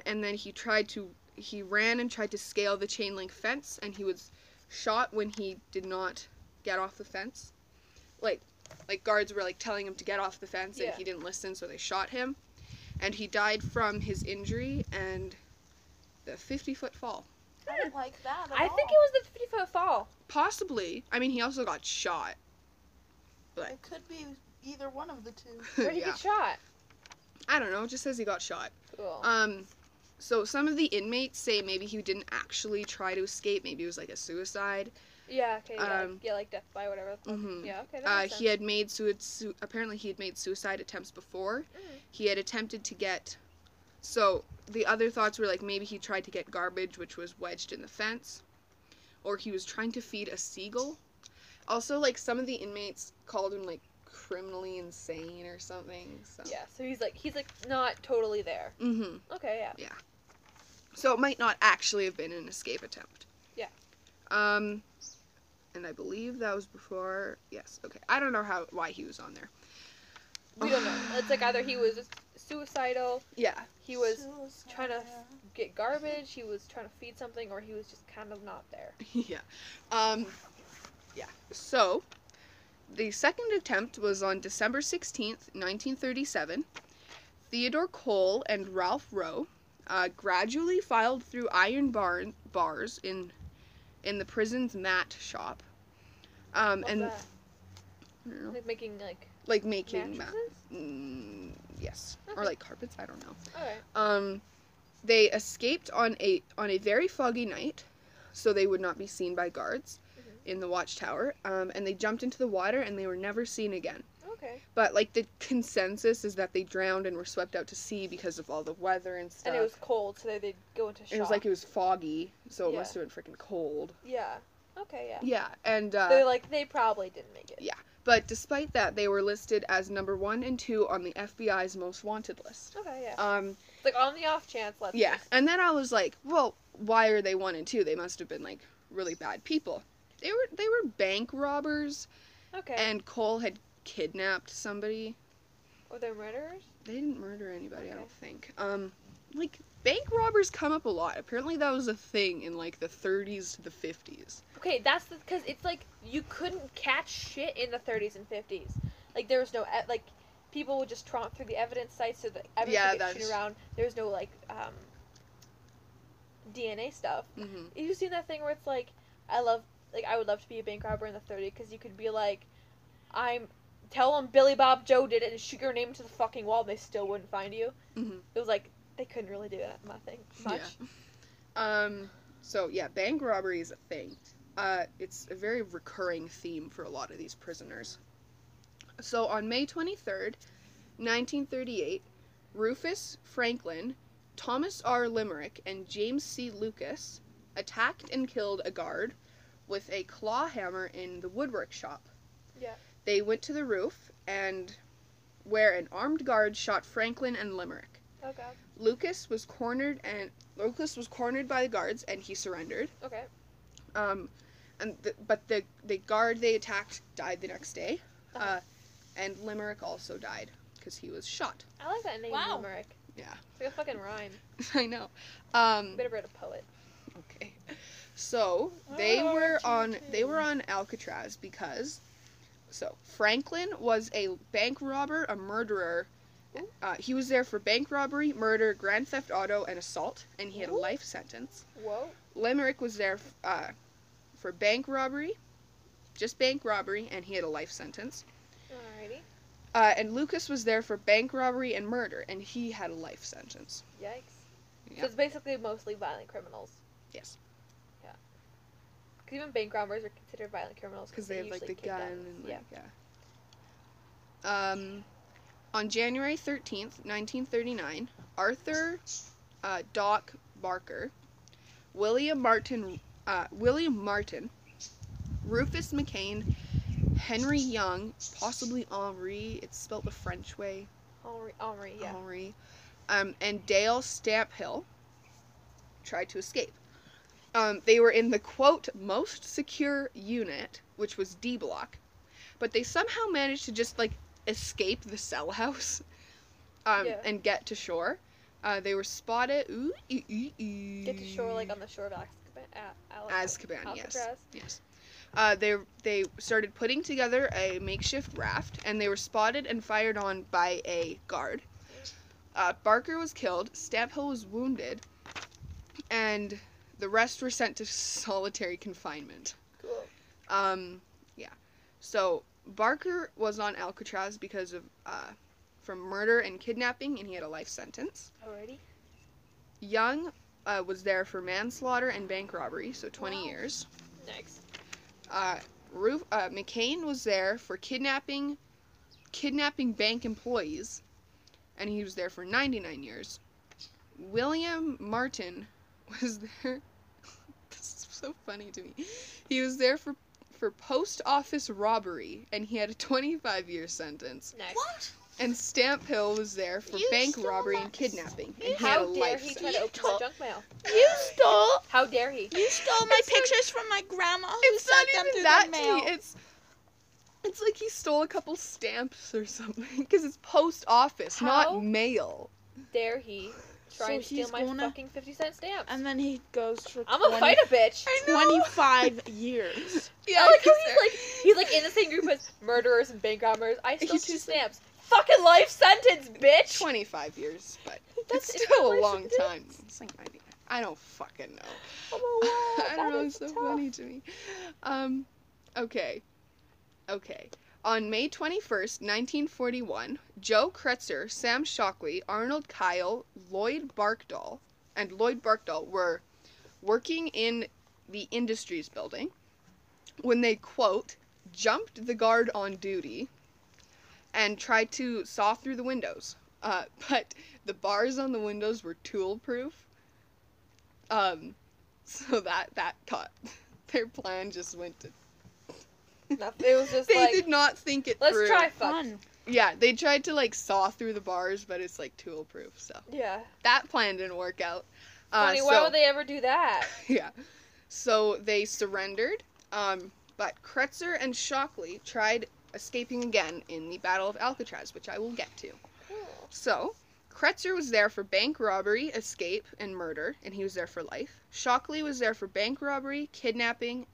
And then he ran and tried to scale the chain link fence, and he was shot when he did not get off the fence. Like guards were like telling him to get off the fence, and he didn't listen, so they shot him. And he died from his injury and the 50-foot fall. I didn't like that at all. I think it was the 50-foot fall. Possibly. I mean, he also got shot. But it could be either one of the two. Where did he get shot? I don't know. It just says he got shot. Cool. So some of the inmates say maybe he didn't actually try to escape. Maybe it was like a suicide. Yeah, okay, yeah, like death by whatever. Mm-hmm. Yeah, okay, that makes sense. He had made apparently he had made suicide attempts before. Mm-hmm. He had attempted to get... So, the other thoughts were, like, maybe he tried to get garbage, which was wedged in the fence. Or he was trying to feed a seagull. Also, like, some of the inmates called him, like, criminally insane or something. So. Yeah, so he's not totally there. Mm-hmm. Okay, yeah. Yeah. So it might not actually have been an escape attempt. Yeah. And I believe that was before... Yes, okay. I don't know why he was on there. We don't know. It's like either he was suicidal... Yeah. He was trying to get garbage, he was trying to feed something, or he was just kind of not there. Yeah. Yeah. So, the second attempt was on December 16th, 1937. Theodore Cole and Ralph Roe gradually filed through iron bars in the prison's mat shop. What's that? I don't know. Like making mattresses? Yes. Okay. Or like carpets, I don't know. Alright. They escaped on a very foggy night, so they would not be seen by guards in the watchtower. And they jumped into the water and they were never seen again. Okay. But like the consensus is that they drowned and were swept out to sea because of all the weather and stuff. And it was cold, so they'd go into shock. It was like it was foggy, so it must have been freaking cold. Yeah. Okay, yeah. Yeah, and... they probably didn't make it. Yeah. But despite that, they were listed as number 1 and 2 on the FBI's most wanted list. Okay, yeah. Like, on the off chance, let's... Yeah, and then I was like, well, why are they 1 and 2? They must have been, like, really bad people. They were bank robbers. Okay. And Cole had kidnapped somebody. Were they murderers? They didn't murder anybody, okay. I don't think. Like, bank robbers come up a lot. Apparently that was a thing in, like, the 30s to the 50s. Okay, that's because it's, like, you couldn't catch shit in the 30s and 50s. Like, there was no, like, people would just tromp through the evidence sites so that everything gets shit around. There was no, like, DNA stuff. Mm-hmm. You've seen that thing where it's, like, I would love to be a bank robber in the 30s because you could be, like, tell them Billy Bob Joe did it and shoot your name to the fucking wall and they still wouldn't find you. Mm-hmm. It was, like... They couldn't really do that much. Yeah. So, yeah, bank robbery is a thing. It's a very recurring theme for a lot of these prisoners. So, on May 23rd, 1938, Rufus Franklin, Thomas R. Limerick, and James C. Lucas attacked and killed a guard with a claw hammer in the woodwork shop. Yeah. They went to the roof, and where an armed guard shot Franklin and Limerick. Okay. Lucas was cornered by the guards, and he surrendered. Okay. But the guard they attacked died the next day, and Limerick also died because he was shot. I like that name, wow. Limerick. Yeah. It's like a fucking rhyme. I know. Bit of a poet. Okay. So they were on Alcatraz because, so Franklin was a bank robber, a murderer. He was there for bank robbery, murder, grand theft auto, and assault, and he had a life sentence. Whoa. Limerick was there for bank robbery, just bank robbery, and he had a life sentence. Alrighty. And Lucas was there for bank robbery and murder, and he had a life sentence. Yikes. Yeah. So it's basically mostly violent criminals. Yes. Yeah. Because even bank robbers are considered violent criminals because they have, like, the gun. And, like, yeah. Yeah. On January 13th, 1939, Arthur Barker, William Martin, Rufus McCain, Henry Young, possibly Henri, it's spelled the French way. Henri, yeah. Henri, and Dale Stamphill tried to escape. They were in the, quote, most secure unit, which was D Block, but they somehow managed to just, like, escape the cell house and get to shore. They were spotted. Get to shore, like, on the shore of Azkaban, yes. Alcatraz. Yes. They started putting together a makeshift raft, and they were spotted and fired on by a guard. Barker was killed, Stamphill was wounded, and the rest were sent to solitary confinement. Cool. Yeah. So Barker was on Alcatraz because of, for murder and kidnapping, and he had a life sentence. Alrighty. Young, was there for manslaughter and bank robbery, so 20 years. Next. McCain was there for kidnapping bank employees, and he was there for 99 years. William Martin was there, this is so funny to me, he was there for post office robbery, and he had a 25-year sentence. Nice. What? And Stamphill was there for bank robbery and kidnapping, and he had a life sentence. How dare he try to open my junk mail? You stole! How dare he? You stole my pictures from my grandma who sent them through the mail. It's like he stole a couple stamps or something, because it's post office, not mail. How dare he? Trying to steal my fucking 50-cent stamp. And then he goes for 25 years. Yeah, like he's like in the same group as murderers and bank robbers. I stole 2 stamps. Like, fucking life sentence, bitch. 25 years, but it's still a long time. It's like 90. I don't fucking know. Oh my God, I don't know. It's so funny to me. Okay. On May 21st, 1941, Joe Kretzer, Sam Shockley, Arnold Kyle, Lloyd Barkdoll were working in the Industries building when they, quote, jumped the guard on duty and tried to saw through the windows. But the bars on the windows were tool-proof, so that their plan just went to Nothing. It was just they like, did not think it let's through. Let's try fun. Yeah, they tried to, like, saw through the bars, but it's, like, tool-proof, so. Yeah. That plan didn't work out. Funny, why would they ever do that? Yeah. So they surrendered, but Kretzer and Shockley tried escaping again in the Battle of Alcatraz, which I will get to. Cool. So, Kretzer was there for bank robbery, escape, and murder, and he was there for life. Shockley was there for bank robbery, kidnapping,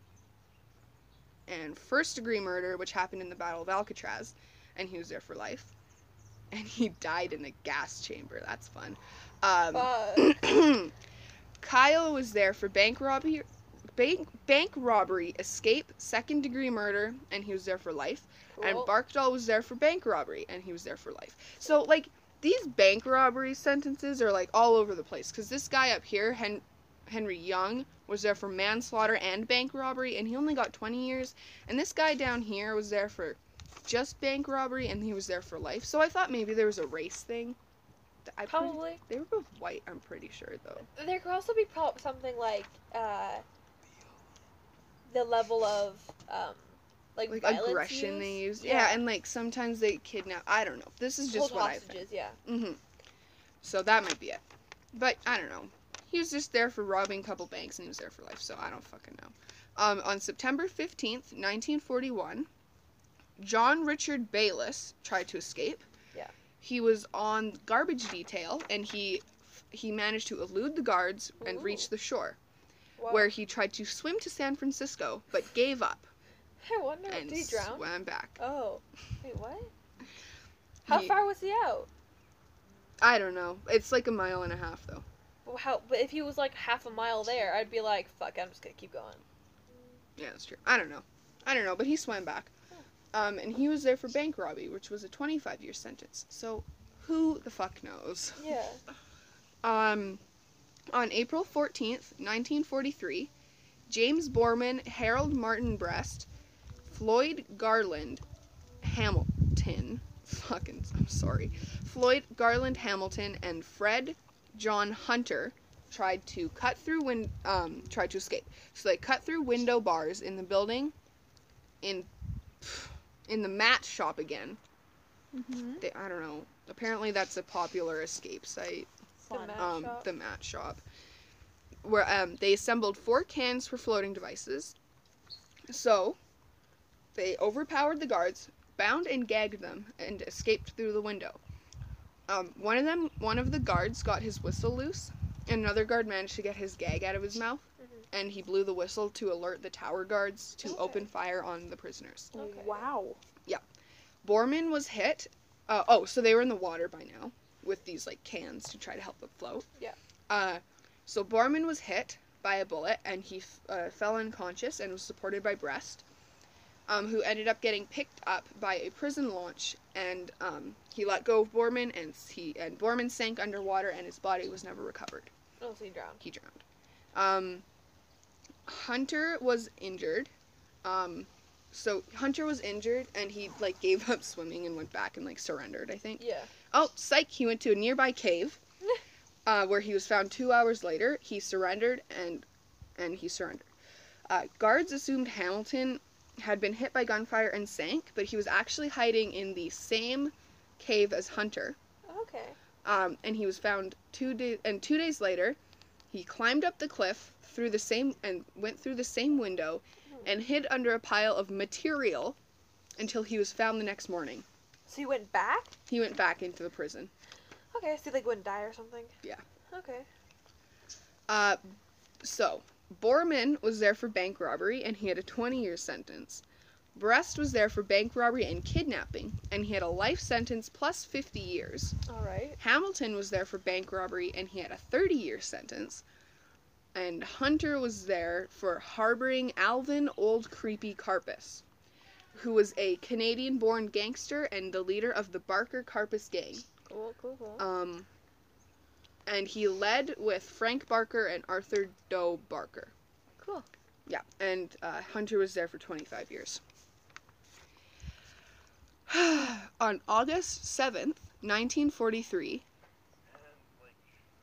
and first-degree murder, which happened in the Battle of Alcatraz, and he was there for life. And he died in a gas chamber. That's fun. Kyle was there for bank robbery, escape, second-degree murder, and he was there for life. Cool. And Barkdoll was there for bank robbery, and he was there for life. So, like, these bank robbery sentences are, like, all over the place. Because this guy up here, Henry Young, was there for manslaughter and bank robbery, and he only got 20 years. And this guy down here was there for just bank robbery, and he was there for life. So I thought maybe there was a race thing. Probably. They were both white, I'm pretty sure, though. There could also be something like, the level of, like aggression used. They used. Yeah, and, like, sometimes they kidnap. I don't know. This is just what I found. Hostages, yeah. Mm-hmm. So that might be it. But, I don't know. He was just there for robbing a couple banks, and he was there for life, so I don't fucking know. On September 15th, 1941... John Richard Bayless tried to escape. Yeah. He was on garbage detail, and he managed to elude the guards and reach the shore, wow, where he tried to swim to San Francisco, but gave up. I wonder, did he drown? And swam back. Oh. Wait, what? How far was he out? I don't know. It's like 1.5 miles, though. Well, but if he was like 1/2 mile there, I'd be like, fuck, I'm just gonna keep going. Yeah, that's true. I don't know, but he swam back. And he was there for bank robbery, which was a 25-year sentence. So, who the fuck knows? Yeah. On April 14th, 1943, James Borman, Harold Martin Brest, Floyd Garland Hamilton, Floyd Garland Hamilton and Fred John Hunter tried to tried to escape. So they cut through window bars in the building in the mat shop again. Mm-hmm. I don't know. Apparently that's a popular escape site. The mat shop. Where they assembled 4 cans for floating devices. So, they overpowered the guards, bound and gagged them, and escaped through the window. One of the guards got his whistle loose, and another guard managed to get his gag out of his mouth. And he blew the whistle to alert the tower guards to open fire on the prisoners. Okay. Wow. Yeah. Borman was hit. So they were in the water by now with these, like, cans to try to help them float. Yeah. So Borman was hit by a bullet, and he fell unconscious and was supported by Brest, who ended up getting picked up by a prison launch, and he let go of Borman, and Borman sank underwater, and his body was never recovered. Oh, so he drowned. He drowned. Hunter was injured, and he, like, gave up swimming and went back and, like, surrendered, I think. Yeah. Oh, psych! He went to a nearby cave, where he was found 2 hours later. He surrendered, and he surrendered. Guards assumed Hamilton had been hit by gunfire and sank, but he was actually hiding in the same cave as Hunter. Okay. And he was found 2 days later. He climbed up the cliff went through the same window and hid under a pile of material until he was found the next morning. So he went back? He went back into the prison. Okay, so he, like, wouldn't die or something? Yeah. Okay. So, Borman was there for bank robbery, and he had a 20-year sentence. Brest was there for bank robbery and kidnapping, and he had a life sentence plus 50 years. All right. Hamilton was there for bank robbery, and he had a 30-year sentence. And Hunter was there for harboring Alvin Old Creepy Carpus, who was a Canadian-born gangster and the leader of the Barker Carpus gang. Cool. And he led with Frank Barker and Arthur Doe Barker. Cool. Yeah, and Hunter was there for 25 years. On August 7th, 1943...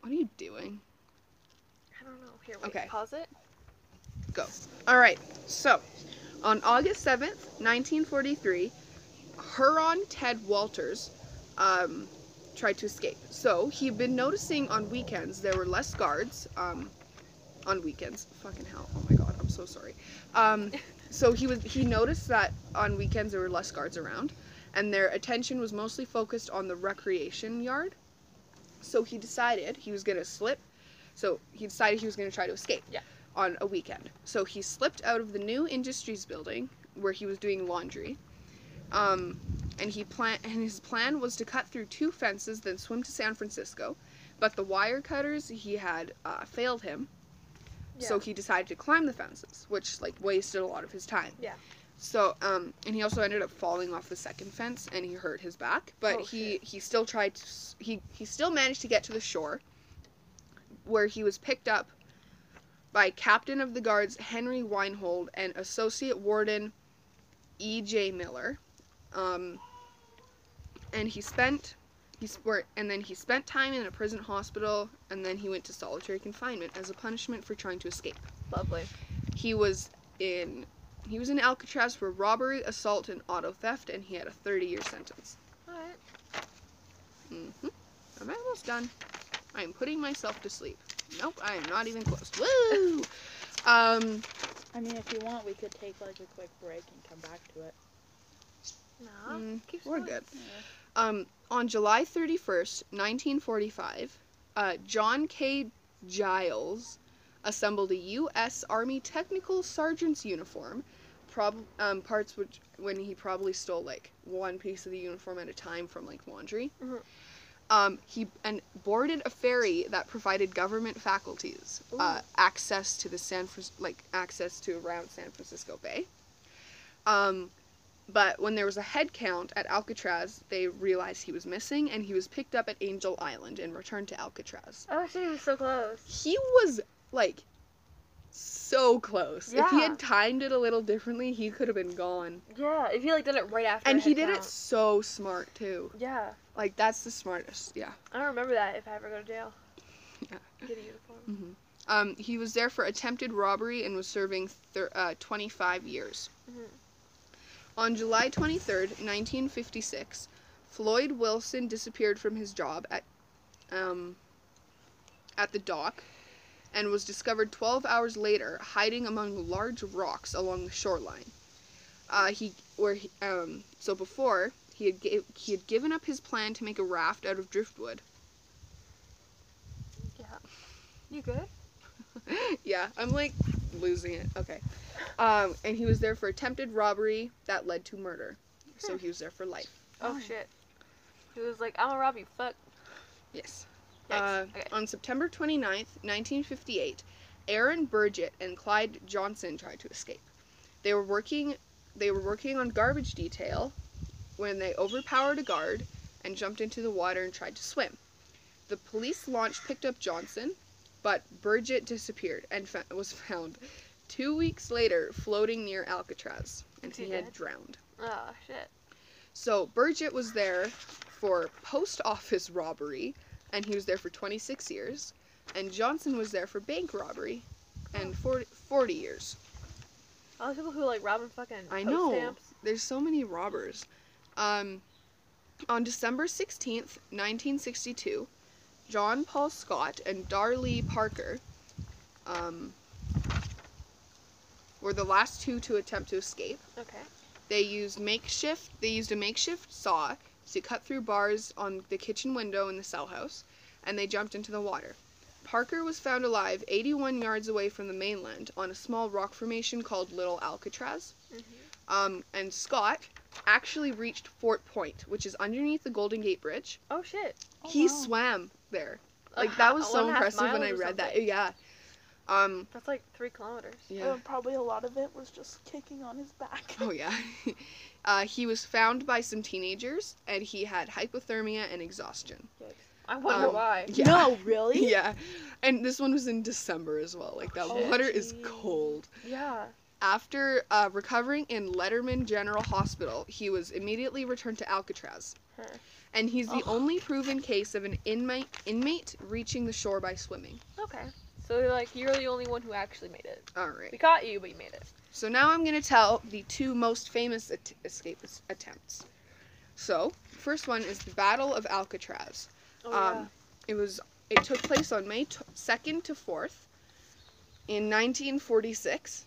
What are you doing? Here, wait, okay. Pause it. Go. All right. So, On August 7th, 1943, Huron Ted Walters tried to escape. So he'd been noticing on weekends there were less guards on weekends. Fucking hell! Oh my god! I'm so sorry. So he noticed that on weekends there were less guards around, and their attention was mostly focused on the recreation yard. So he decided he was gonna slip. So he decided he was gonna try to escape on a weekend. So he slipped out of the New Industries building where he was doing laundry. And his plan was to cut through two fences, then swim to San Francisco. But the wire cutters he had failed him, so he decided to climb the fences, which like wasted a lot of his time. Yeah. So and he also ended up falling off the second fence, and he hurt his back. But he still tried to, he still managed to get to the shore, where he was picked up by Captain of the Guards Henry Weinhold and Associate Warden E.J. Miller. And he spent time in a prison hospital, and then he went to solitary confinement as a punishment for trying to escape. Lovely. He was in Alcatraz for robbery, assault, and auto theft, and he had a 30-year sentence. All right. Mm-hmm. I'm almost done. I am putting myself to sleep. Nope, I am not even close. Woo! I mean, if you want, we could take like a quick break and come back to it. No, we're good. Yeah. On July 31st, 1945, John K. Giles assembled a U.S. Army technical sergeant's uniform, parts which when he probably stole like one piece of the uniform at a time from like laundry. Mm-hmm. He boarded a ferry that provided government faculties access to the access to around San Francisco Bay. But when there was a head count at Alcatraz, they realized he was missing, and he was picked up at Angel Island and returned to Alcatraz. Oh, so he was so close. He was, like, so close. Yeah. If he had timed it a little differently, he could have been gone. Yeah, if he, like, did it right after. And he did it so smart, too. Yeah. Like, that's the smartest, yeah. I don't remember that if I ever go to jail. Yeah. Get a uniform. Mm-hmm. He was there for attempted robbery and was serving 25 years. Mm-hmm. On July 23rd, 1956, Floyd Wilson disappeared from his job at the dock and was discovered 12 hours later hiding among large rocks along the shoreline. He had given up his plan to make a raft out of driftwood. Yeah. You good? Yeah, I'm like losing it. Okay. And he was there for attempted robbery that led to murder. So he was there for life. Oh, shit. He was like, I'm gonna rob you, fuck. Yes. Okay. On September 29th, 1958, Aaron Burgett and Clyde Johnson tried to escape. They were working on garbage detail when they overpowered a guard and jumped into the water and tried to swim. The police launch picked up Johnson, but Burgett disappeared and was found 2 weeks later floating near Alcatraz, and he had drowned. Oh, shit. So Burgett was there for post office robbery, and he was there for 26 years, and Johnson was there for bank robbery, and 40 years. All the people who, like, robbing fucking post stamps. I know. There's so many robbers. On December 16th, 1962... John Paul Scott and Darlie Parker were the last two to attempt to escape. Okay. They used a makeshift saw to cut through bars on the kitchen window in the cell house, and they jumped into the water. Parker was found alive 81 yards away from the mainland on a small rock formation called Little Alcatraz. Mm-hmm. And Scott actually reached Fort Point, which is underneath the Golden Gate Bridge. Oh, shit. Oh, he swam there. Like, that was so impressive when I read that. Yeah. That's like 3 kilometers. Yeah. And probably a lot of it was just kicking on his back. Oh, yeah. He was found by some teenagers, and he had hypothermia and exhaustion. Yikes. I wonder why. Yeah. No, really? Yeah. And this one was in December as well. Like, that water is cold. Yeah. After recovering in Letterman General Hospital, he was immediately returned to Alcatraz. And he's the only proven case of an inmate reaching the shore by swimming. Okay. So So they're like, you're the only one who actually made it. Alright. We caught you, but you made it. So now I'm going to tell the two most famous escape attempts. So, the first one is the Battle of Alcatraz. Oh, yeah. It took place on May 2nd to 4th in 1946.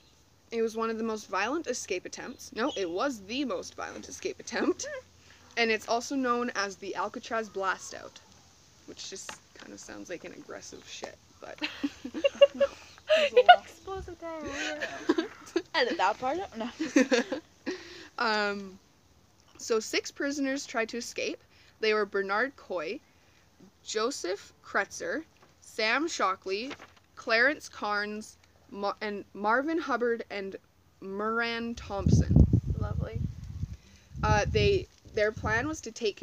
It was one of the most violent escape attempts. No, it was the most violent escape attempt. And it's also known as the Alcatraz Blastout, which just kind of sounds like an aggressive shit, but... Explosive diarrhea. Edit that part out. No. So 6 prisoners tried to escape. They were Bernard Coy, Joseph Kretzer, Sam Shockley, Clarence Carnes, and Marvin Hubbard and Moran Thompson. Lovely. Their plan was to take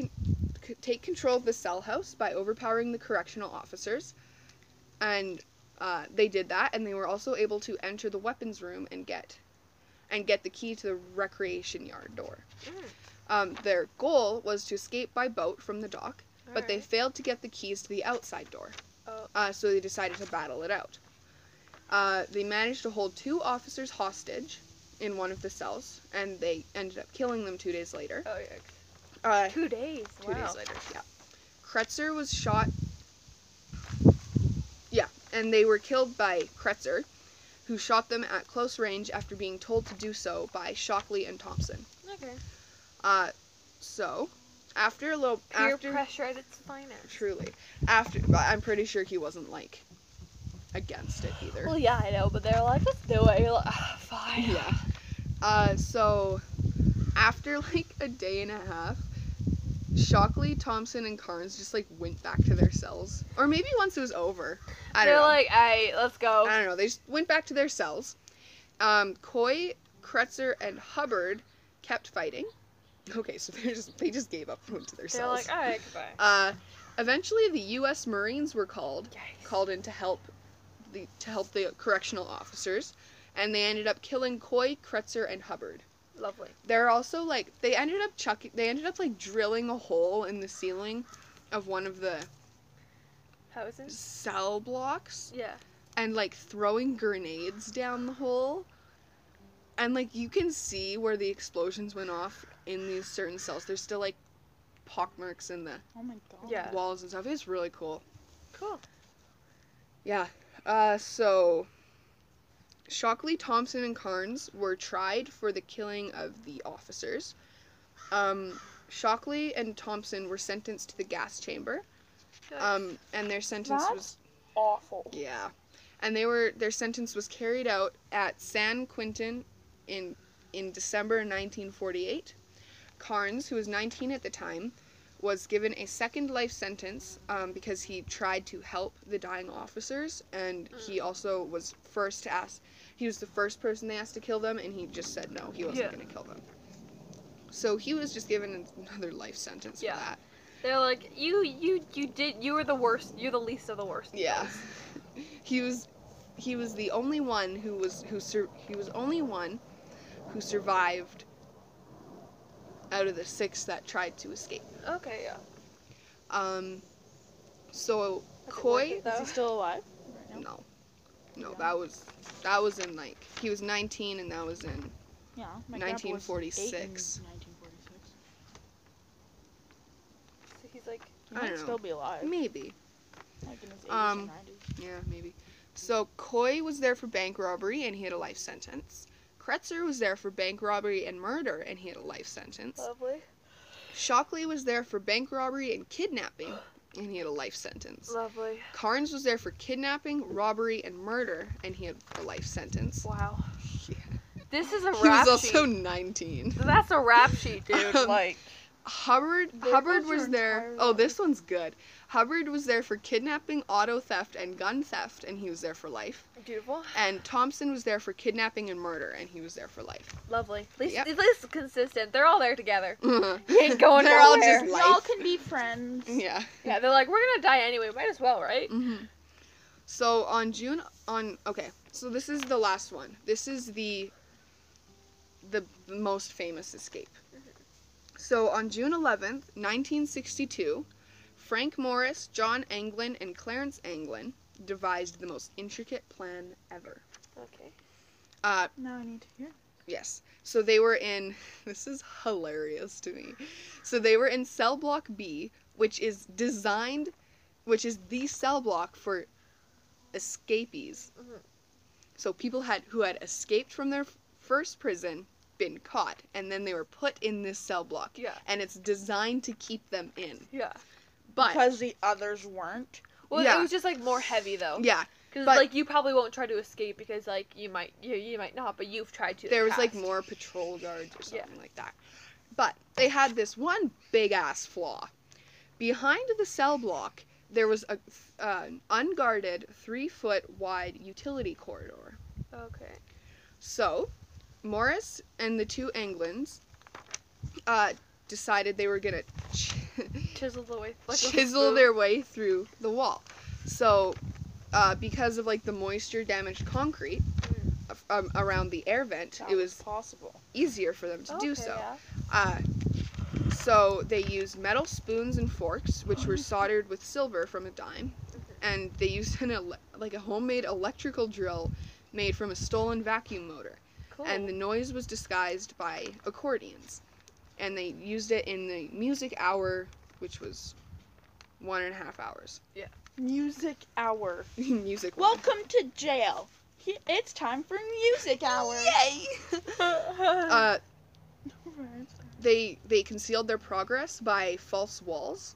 control of the cell house by overpowering the correctional officers, and they did that. And they were also able to enter the weapons room and get the key to the recreation yard door. Mm. Their goal was to escape by boat from the dock, but they failed to get the keys to the outside door. Oh. So they decided to battle it out. They managed to hold 2 officers hostage in one of the cells, and they ended up killing them 2 days later. Oh yeah. 2 days. 2 days later. Yeah. Kretzer was shot. Yeah, and they were killed by Kretzer, who shot them at close range after being told to do so by Shockley and Thompson. Okay. So after a little pressure at its finest. Truly. But I'm pretty sure he wasn't like against it either. Well, yeah, I know, but they're like, let's do it. You're like, oh, fine. Yeah. So after, like, a day and a half, Shockley, Thompson, and Carnes just, like, went back to their cells. Or maybe once it was over. I don't know. They're like, alright, let's go. I don't know. They just went back to their cells. Coy, Kretzer, and Hubbard kept fighting. Okay, so they just gave up and went to their cells. They're like, alright, goodbye. Eventually, the U.S. Marines were called in to help the correctional officers, and they ended up killing Coy, Kretzer, and Hubbard. Lovely. They're also, like, they ended up drilling a hole in the ceiling of one of the cell blocks. Yeah. And, like, throwing grenades down the hole. And, like, you can see where the explosions went off in these certain cells. There's still, like, pockmarks in the walls and stuff. It's really cool. Cool. Yeah. So... Shockley, Thompson, and Carnes were tried for the killing of the officers. Shockley and Thompson were sentenced to the gas chamber. And their sentence was awful. Yeah. And their sentence was carried out at San Quentin in December 1948. Carnes, who was 19 at the time, was given a second life sentence because he tried to help the dying officers, and he also was he was the first person they asked to kill them, and he just said no, he wasn't going to kill them. So he was just given another life sentence for that. They're like, you were the worst, you're the least of the worst. Yeah. He was the only one who survived out of the 6 that tried to escape. Okay, yeah. So Coy, is he still alive? Right now? No, yeah. that was in, like, he was 19, and that was in 1946. So he's like, he might still be alive. Maybe. Like in his 80s or 90s. Yeah, maybe. So Coy was there for bank robbery, and he had a life sentence. Kretzer was there for bank robbery and murder, and he had a life sentence. Lovely. Shockley was there for bank robbery and kidnapping, and he had a life sentence. Lovely. Carnes was there for kidnapping, robbery, and murder, and he had a life sentence. Wow. Yeah. This is a rap sheet. He was also 19. That's a rap sheet, dude. Like, Hubbard was there. Oh, this one's good. Hubbard was there for kidnapping, auto theft, and gun theft, and he was there for life. Beautiful. And Thompson was there for kidnapping and murder, and he was there for life. Lovely. At least consistent. They're all there together. Mm-hmm. You ain't going nowhere. All just life. We all can be friends. Yeah. Yeah. They're like, we're gonna die anyway. Might as well, right? Mm-hmm. So so this is the last one. This is the most famous escape. So, on June 11th, 1962, Frank Morris, John Anglin, and Clarence Anglin devised the most intricate plan ever. Okay. Now I need to hear. Yes. So they were in... This is hilarious to me. So they were in cell block B, which is designed... Which is the cell block for escapees. Mm-hmm. So people who had escaped from their first prison, been caught, and then they were put in this cell block. Yeah. And it's designed to keep them in. Yeah. But... Because the others weren't. Well, yeah. It was just, like, more heavy, though. Yeah. Because, like, you probably won't try to escape because, like, you might not, but you've tried to. There was, like, more patrol guards or something like that. But they had this one big-ass flaw. Behind the cell block, there was an unguarded 3-foot-wide utility corridor. Okay. So, Morris and the two Anglins decided they were going to chisel their way through the wall. So... because of, like, the moisture-damaged concrete around the air vent, it was possible easier for them to do so. Yeah. So they used metal spoons and forks, which were soldered with silver from a dime, and they used a homemade electrical drill made from a stolen vacuum motor. Cool. And the noise was disguised by accordions, and they used it in the music hour, which was 1.5 hours. Yeah. Music hour. Music. Welcome to jail. It's time for music hour. Yay! They concealed their progress by false walls.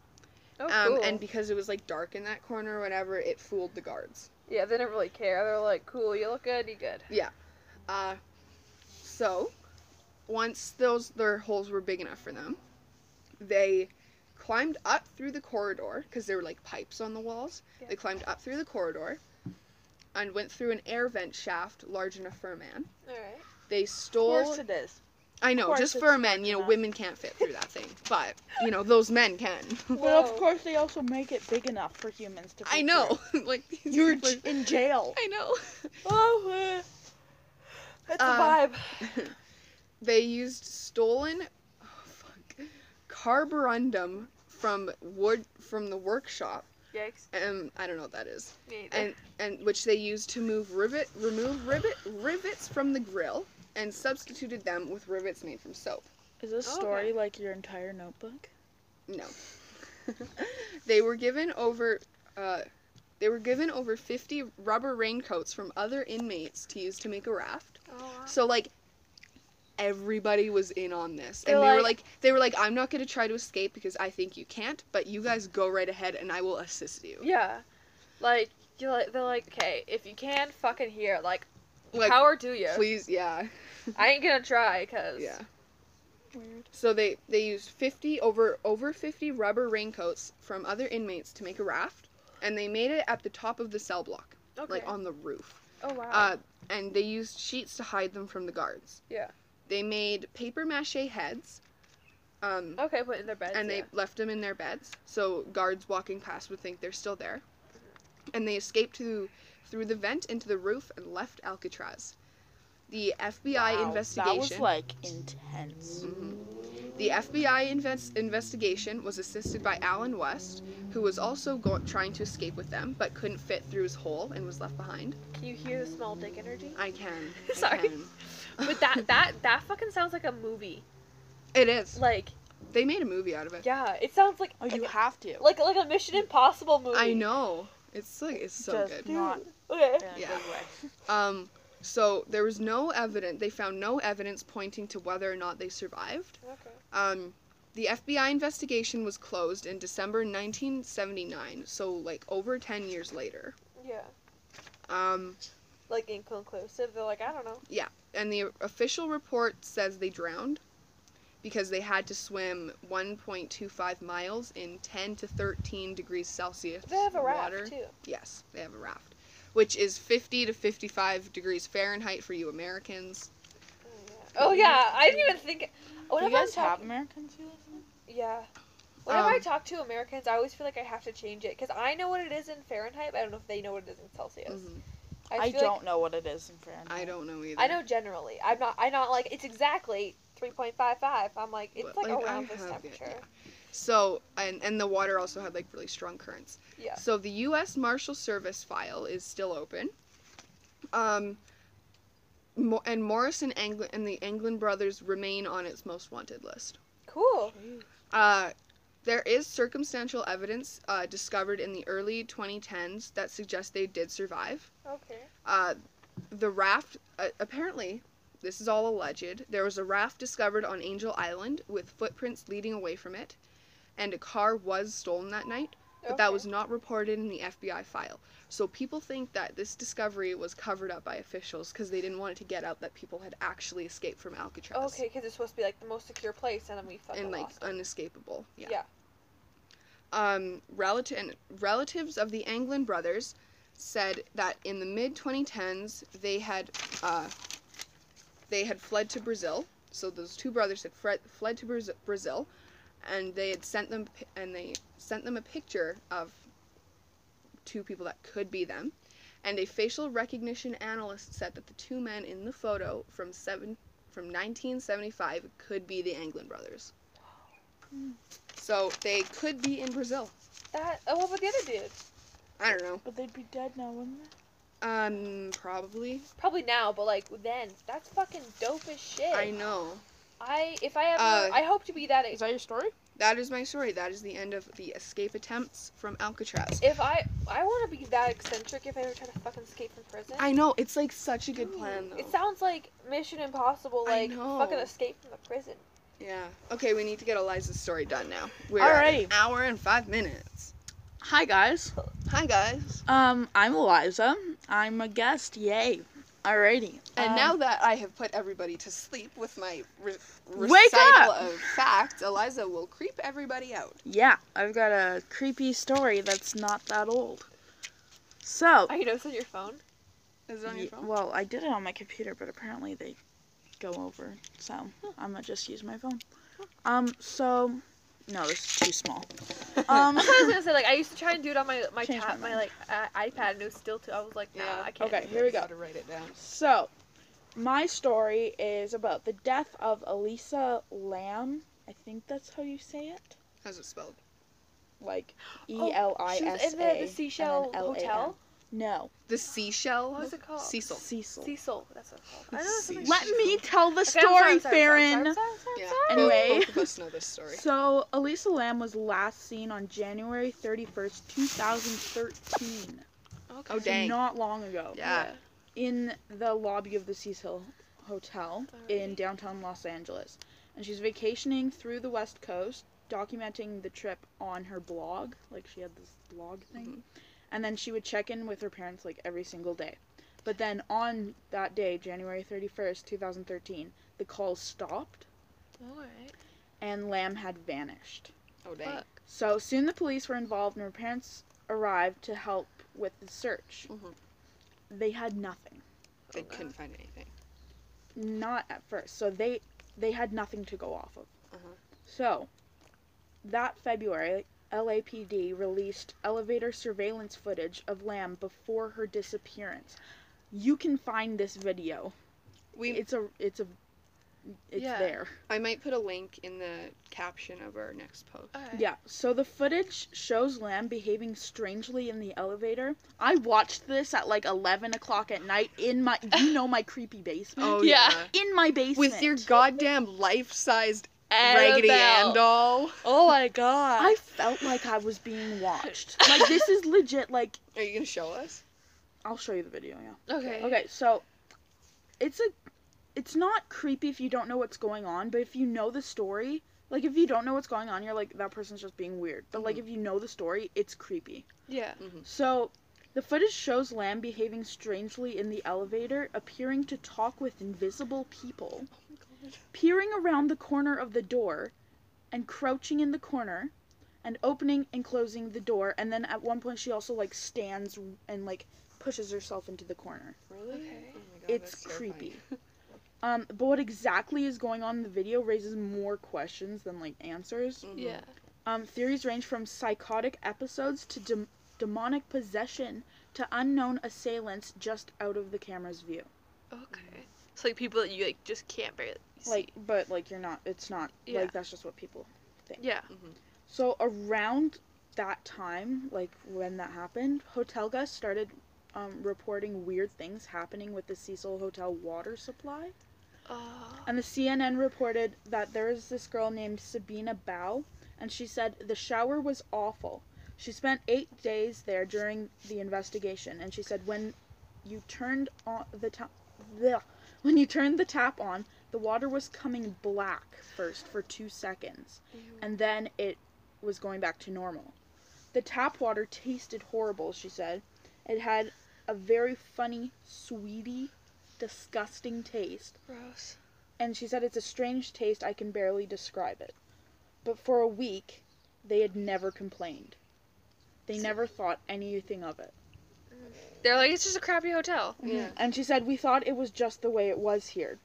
Oh, cool. And because it was, like, dark in that corner or whatever, it fooled the guards. Yeah, they didn't really care. They were like, cool, you look good, you good. Yeah. So, once their holes were big enough for them, they climbed up through the corridor, because there were, like, pipes on the walls. Yeah. They climbed up through the corridor and went through an air vent shaft large enough for a man. All right. They stole... Of course it is. I know, just for men. You know, women can't fit through that thing. But, you know, those men can. Well, of course they also make it big enough for humans to fit through. I know. Like, you're in jail. I know. Oh, that's a vibe. They used stolen... carborundum from wood from the workshop. Yikes. I don't know what that is. Me either. And which they used to remove rivets from the grill and substituted them with rivets made from soap. Is this story like your entire notebook? No. They were given over 50 rubber raincoats from other inmates to use to make a raft. Oh, wow. So, like, everybody was in on this, and they were like, I'm not going to try to escape because I think you can't, but you guys go right ahead and I will assist you. Yeah. Like, they're like, okay, if you can, fucking here, like power to you. Please, yeah. I ain't going to try, because... Yeah. Weird. So they used over 50 rubber raincoats from other inmates to make a raft, and they made it at the top of the cell block. Okay. Like, on the roof. Oh, wow. And they used sheets to hide them from the guards. Yeah. They made paper mache heads. Put in their beds. And they left them in their beds, so guards walking past would think they're still there. And they escaped through the vent into the roof and left Alcatraz. The FBI investigation... That was, like, intense. Mm-hmm. The FBI investigation was assisted by Alan West, who was also trying to escape with them, but couldn't fit through his hole and was left behind. Can you hear the small dick energy? I can. Sorry. I can. But that fucking sounds like a movie. It is. Like... They made a movie out of it. Yeah, it sounds like... Oh, you have to. Like a Mission Impossible movie. I know. It's, like, it's so just good. Just not in a good way. So, there was no evidence, they found no evidence pointing to whether or not they survived. Okay. The FBI investigation was closed in December 1979, so, like, over 10 years later. Yeah. Like, inconclusive, they're like, I don't know. Yeah, and the official report says they drowned because they had to swim 1.25 miles in 10 to 13 degrees Celsius water. They have a raft, too. Yes, they have a raft. Which is 50 to 55 degrees Fahrenheit for you Americans. Oh, yeah. Oh, yeah. I didn't even think... Do you guys have Americans who listen? Yeah. Whenever I talk to Americans, I always feel like I have to change it. Because I know what it is in Fahrenheit, but I don't know if they know what it is in Celsius. Mm-hmm. I don't know what it is in Fahrenheit. I don't know either. I know generally. I'm not like, it's exactly 3.55. I'm like, it's like around this temperature. Yeah. So, and the water also had, like, really strong currents. Yeah. So the U.S. Marshal Service file is still open. And Morris and Anglin and the Anglin brothers remain on its most wanted list. Cool. There is circumstantial evidence discovered in the early 2010s that suggests they did survive. Okay. The raft, apparently, this is all alleged, there was a raft discovered on Angel Island with footprints leading away from it, and a car was stolen that night, but that was not reported in the FBI file. So people think that this discovery was covered up by officials because they didn't want it to get out that people had actually escaped from Alcatraz. Okay, because it's supposed to be, like, the most secure place, and then we thought unescapable. Yeah. Relatives of the Anglin brothers said that in the mid-2010s, they had fled to Brazil. So those two brothers had fled to Brazil, and they sent them a picture of two people that could be them, and a facial recognition analyst said that the two men in the photo from 1975 could be the Anglin brothers. So they could be in Brazil. What about the other dude? I don't know. But they'd be dead now, wouldn't they? Probably. Probably now, but like then. That's fucking dope as shit. I know. I hope to be that. Is that your story? That is my story. That is the end of the escape attempts from Alcatraz. If I want to be that eccentric if I ever try to fucking escape from prison. I know. It's, like, such a good plan, though. It sounds like Mission Impossible, like, fucking escape from the prison. Yeah. Okay, we need to get Eliza's story done now. We're at an hour and 5 minutes. Hi, guys. Hi, guys. I'm Eliza. I'm a guest. Yay. Alrighty. And now that I have put everybody to sleep with my recital of facts, Eliza will creep everybody out. Yeah, I've got a creepy story that's not that old. So... I know it's on your phone. Is it on your phone? Well, I did it on my computer, but apparently they go over, so I'm going to just use my phone. No, this is too small. That's what I was gonna say. Like, I used to try and do it on my iPad, and it was still too. I was like, nah, yeah, I can't. Okay, here we go. Gotta write it down. So, my story is about the death of Elisa Lam. I think that's how you say it. How's it spelled? Like E-L-I-S-A. She's in the Seashell Hotel. No. The Seashell? What's it called? Cecil. Cecil. Cecil. That's what it's called. Let me tell the story, Faeryn. Anyway. Both of us know this story. So, Elisa Lam was last seen on January 31st, 2013. Okay. Oh, dang. So not long ago. Yeah. In the lobby of the Cecil Hotel in downtown Los Angeles. And she's vacationing through the West Coast, documenting the trip on her blog. Like, she had this blog thing. Mm-hmm. And then she would check in with her parents, like, every single day. But then on that day, January 31st, 2013, the calls stopped. Alright. And Lam had vanished. Oh, dang. Fuck. So soon the police were involved and her parents arrived to help with the search. Mm-hmm. They had nothing. They couldn't find anything. Not at first. So they had nothing to go off of. Uh-huh. So that February... LAPD released elevator surveillance footage of Lam before her disappearance. You can find this video. It's there. I might put a link in the caption of our next post. Right. Yeah. So the footage shows Lam behaving strangely in the elevator. I watched this at like 11 o'clock at night in my, my creepy basement. Oh yeah. In my basement with your goddamn life-sized Raggedy Ann doll. Oh my god. I felt like I was being watched. Like, this is legit, like... Are you gonna show us? I'll show you the video, yeah. Okay. Okay, so... It's not creepy if you don't know what's going on, but if you know the story... Like, if you don't know what's going on, you're like, that person's just being weird. But, like, if you know the story, it's creepy. Yeah. Mm-hmm. So, the footage shows Lam behaving strangely in the elevator, appearing to talk with invisible people... peering around the corner of the door and crouching in the corner and opening and closing the door, and then at one point she also like stands and like pushes herself into the corner. Really? Okay. Oh my God, it's creepy. But what exactly is going on in the video raises more questions than like answers. Mm-hmm. Yeah. Theories range from psychotic episodes to demonic possession to unknown assailants just out of the camera's view. Okay. It's like people that you like just can't barely see. But like you're not. It's not like that's just what people think. Yeah. Mm-hmm. So around that time, like when that happened, hotel guys started reporting weird things happening with the Cecil Hotel water supply. And the CNN reported that there was this girl named Sabina Bao, and she said the shower was awful. She spent 8 days there during the investigation, and she said when you turned on the tap, when you turned the tap on, the water was coming black first for 2 seconds, and then it was going back to normal. The tap water tasted horrible, she said. It had a very funny, sweety, disgusting taste. Gross. And she said it's a strange taste, I can barely describe it. But for a week, they had never complained. They never thought anything of it. They're like, it's just a crappy hotel. Yeah. And she said, we thought it was just the way it was here.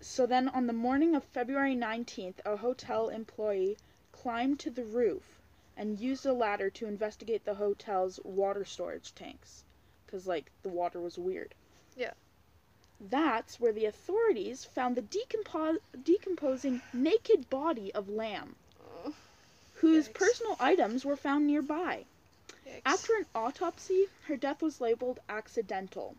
So then on the morning of February 19th, a hotel employee climbed to the roof and used a ladder to investigate the hotel's water storage tanks. Because, like, the water was weird. Yeah. That's where the authorities found the decomposing naked body of Lam, whose personal items were found nearby. Yikes. After an autopsy, her death was labeled accidental.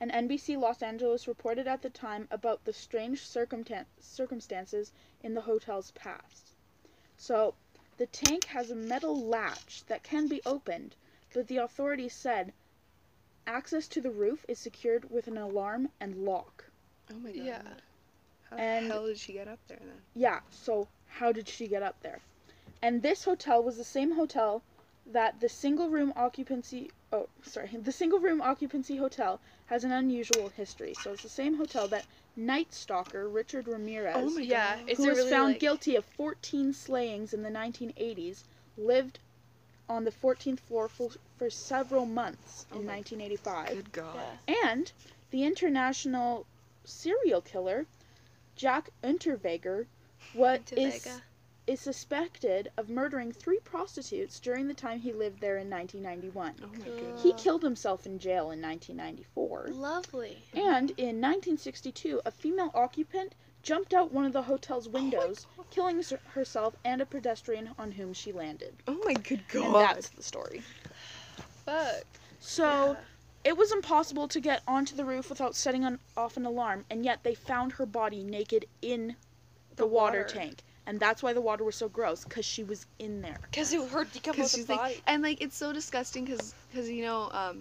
And NBC Los Angeles reported at the time about the strange circumstances in the hotel's past. So, the tank has a metal latch that can be opened, but the authorities said access to the roof is secured with an alarm and lock. Oh my god. Yeah. How the hell did she get up there then? Yeah, so how did she get up there? And this hotel was the same hotel that the single room occupancy hotel has an unusual history. So it's the same hotel that Night Stalker Richard Ramirez, who was found guilty of 14 slayings in the 1980s, lived on the 14th floor for several months in 1985. Good God. And the international serial killer Jack Unterweger is suspected of murdering 3 prostitutes during the time he lived there in 1991. Oh my God. He killed himself in jail in 1994. Lovely. And in 1962, a female occupant jumped out one of the hotel's windows, killing herself and a pedestrian on whom she landed. Oh my good God. And that's the story. Fuck. So, it was impossible to get onto the roof without setting off an alarm, and yet they found her body naked in the water tank. And that's why the water was so gross, because she was in there. Because it hurt decomposing body. Like, and, like, it's so disgusting because, you know,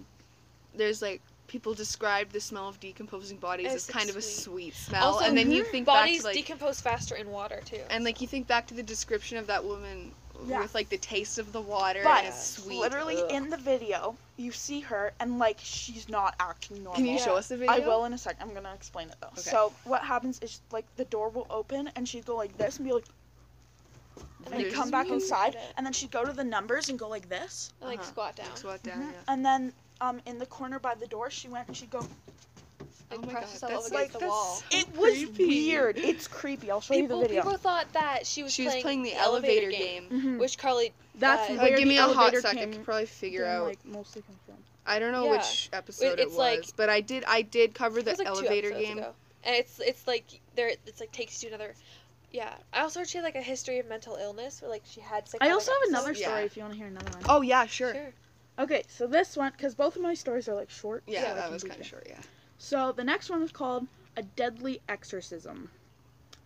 there's, like, people describe the smell of decomposing bodies as kind of a sweet smell. Also, and then you think back to, like... Bodies decompose faster in water, too. And, like, you think back to the description of that woman with, like, the taste of the water and it's sweet. Literally, in the video, you see her, and, like, she's not acting normal. Can you show us the video? I will in a second. I'm going to explain it, though. Okay. So, what happens is, like, the door will open, and she'd go like this and be like... And they'd come back inside, and then she'd go to the numbers and go like this. Like squat down. And then in the corner by the door, she went and she'd go... Like, oh press herself up against the wall. So it was weird. It's creepy. I'll show you the video. People thought that she was playing the elevator game. Which Carly... That's weird. Give me a hot second. I can probably figure out... Like, mostly confirmed. I don't know which episode it was, like, but I did cover the elevator game. And it's like... It's like takes you to another... Yeah. I also heard she had, like, a history of mental illness, where, like, she had... I also have another story if you want to hear another one. Oh, yeah, sure. Okay, so this one, because both of my stories are, like, short. Yeah, so that was kind of short, yeah. So, the next one was called A Deadly Exorcism.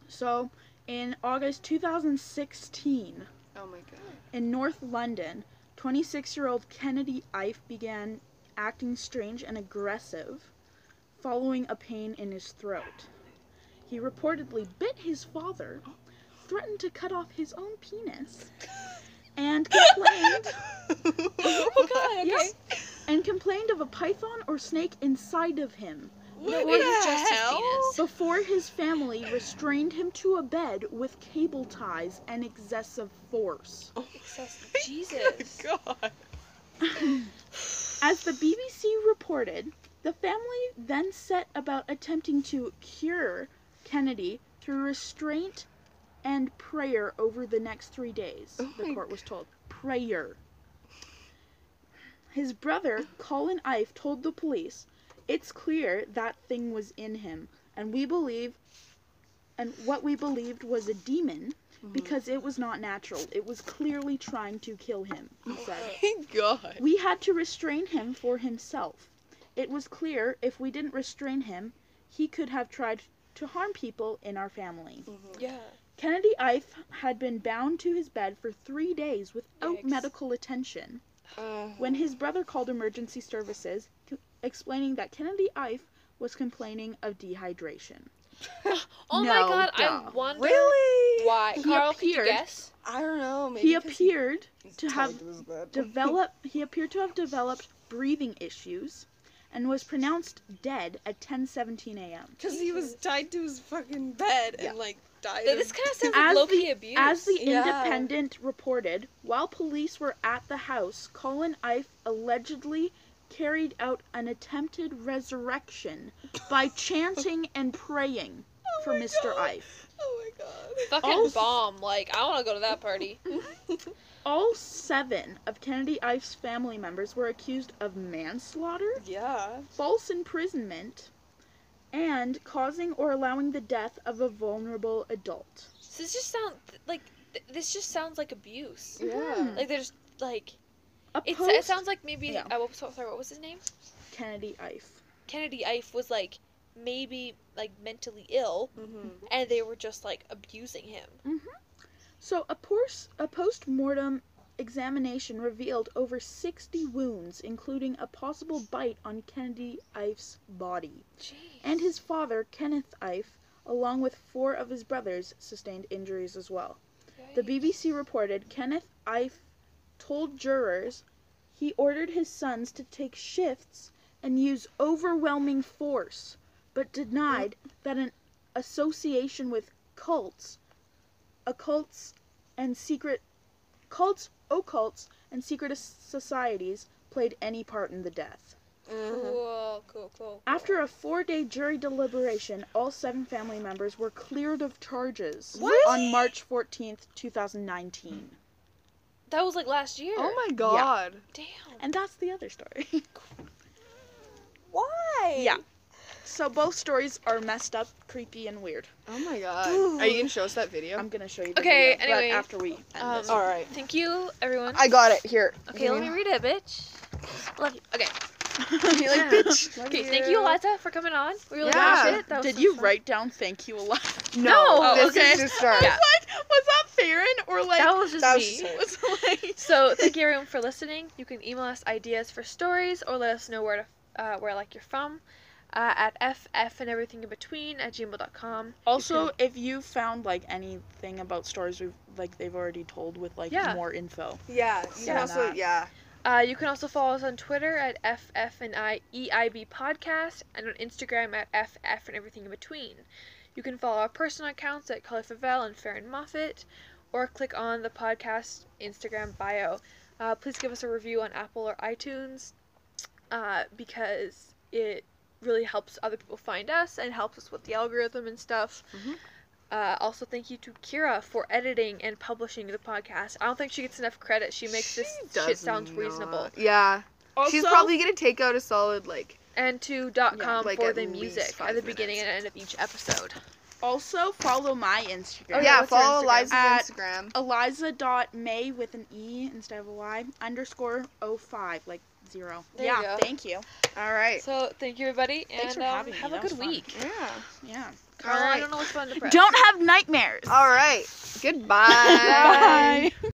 So, in August 2016... Oh, my God. In North London, 26-year-old Kennedy Ife began acting strange and aggressive following a pain in his throat. He reportedly bit his father, threatened to cut off his own penis, and complained. Oh my God! Okay. Yes, and complained of a python or snake inside of him. What the hell? Before his family restrained him to a bed with cable ties and excessive force. Oh, excessive! Jesus! God. As the BBC reported, the family then set about attempting to cure Kennedy through restraint and prayer over the next 3 days, the court was told. Prayer. His brother, Colin Ife, told the police, "It's clear that thing was in him, and what we believed was a demon because it was not natural. It was clearly trying to kill him, he said. Thank God. We had to restrain him for himself. It was clear if we didn't restrain him, he could have tried to harm people in our family. Mm-hmm. Yeah. Kennedy Ife had been bound to his bed for 3 days without medical attention. When his brother called emergency services, explaining that Kennedy Ife was complaining of dehydration. Oh my God! Duh. I wonder why. Carl, can you guess? I don't know. Maybe he appeared to have developed. He appeared to have developed breathing issues, and was pronounced dead at 10:17 a.m. Because he was tied to his fucking bed and like died. This kind of sounds like low-key abuse. As the Independent reported, while police were at the house, Colin Ife allegedly carried out an attempted resurrection by chanting and praying for Mr. Ife. Oh my God. Fucking bomb. Like, I want to go to that party. All 7 of Kennedy Ife's family members were accused of manslaughter, false imprisonment, and causing or allowing the death of a vulnerable adult. So this just sounds like, abuse. Yeah. Like, there's, like... It sounds like maybe... Yeah. Sorry, what was his name? Kennedy Ife. Kennedy Ife was, like, maybe, like, mentally ill, and they were just, like, abusing him. So a post-mortem examination revealed over 60 wounds, including a possible bite on Kennedy Ife's body. Jeez. And his father, Kenneth Ife, along with 4 of his brothers, sustained injuries as well. Yikes. The BBC reported Kenneth Ife told jurors he ordered his sons to take shifts and use overwhelming force, but denied that an association with occults and secret societies played any part in the death. Cool. After a 4-day jury deliberation, all 7 family members were cleared of charges on March 14th, 2019. That was like last year. Oh my God. Yeah. Damn. And that's the other story. Why? Yeah. So both stories are messed up, creepy, and weird. Oh my God. Ooh. Are you going to show us that video? I'm going to show you the video. Okay, anyway. But after we end this. All right. Thank you, everyone. I got it. Here. Okay, let me read it, bitch. Love you. Okay. You're like, bitch. Okay, thank you, Eliza, for coming on. We really watched it. That was Did you write down thank you, Eliza? No. Oh, okay. This is just was that Faeryn or like... That was just me. So, thank you everyone for listening. You can email us ideas for stories or let us know where to, where you're from at FF and everything in between at gmail.com. Also, if you found like anything about stories we've they've already told with more info. Yeah. You can also follow us on Twitter at FF&EIB podcast and on Instagram at FF and everything in between. You can follow our personal accounts at Carley Favell and Faeryn Moffitt, or click on the podcast Instagram bio. Please give us a review on Apple or iTunes because it really helps other people find us and helps us with the algorithm and stuff. Also, thank you to Kira for editing and publishing the podcast. I don't think she gets enough credit. She makes this shit sound reasonable. Yeah. Also, she's probably going to take out a solid, And to .com for the music at the beginning and end of each episode. Also, follow my Instagram. Oh, yeah, follow Eliza's Instagram. Eliza.may with an E instead of a Y _05, 0. There you go. Thank you. All right. So, thank you, everybody. Thanks for having me. Have a good week. Yeah. All right. I don't know what's fun to press. Don't have nightmares. All right. Goodbye. Bye.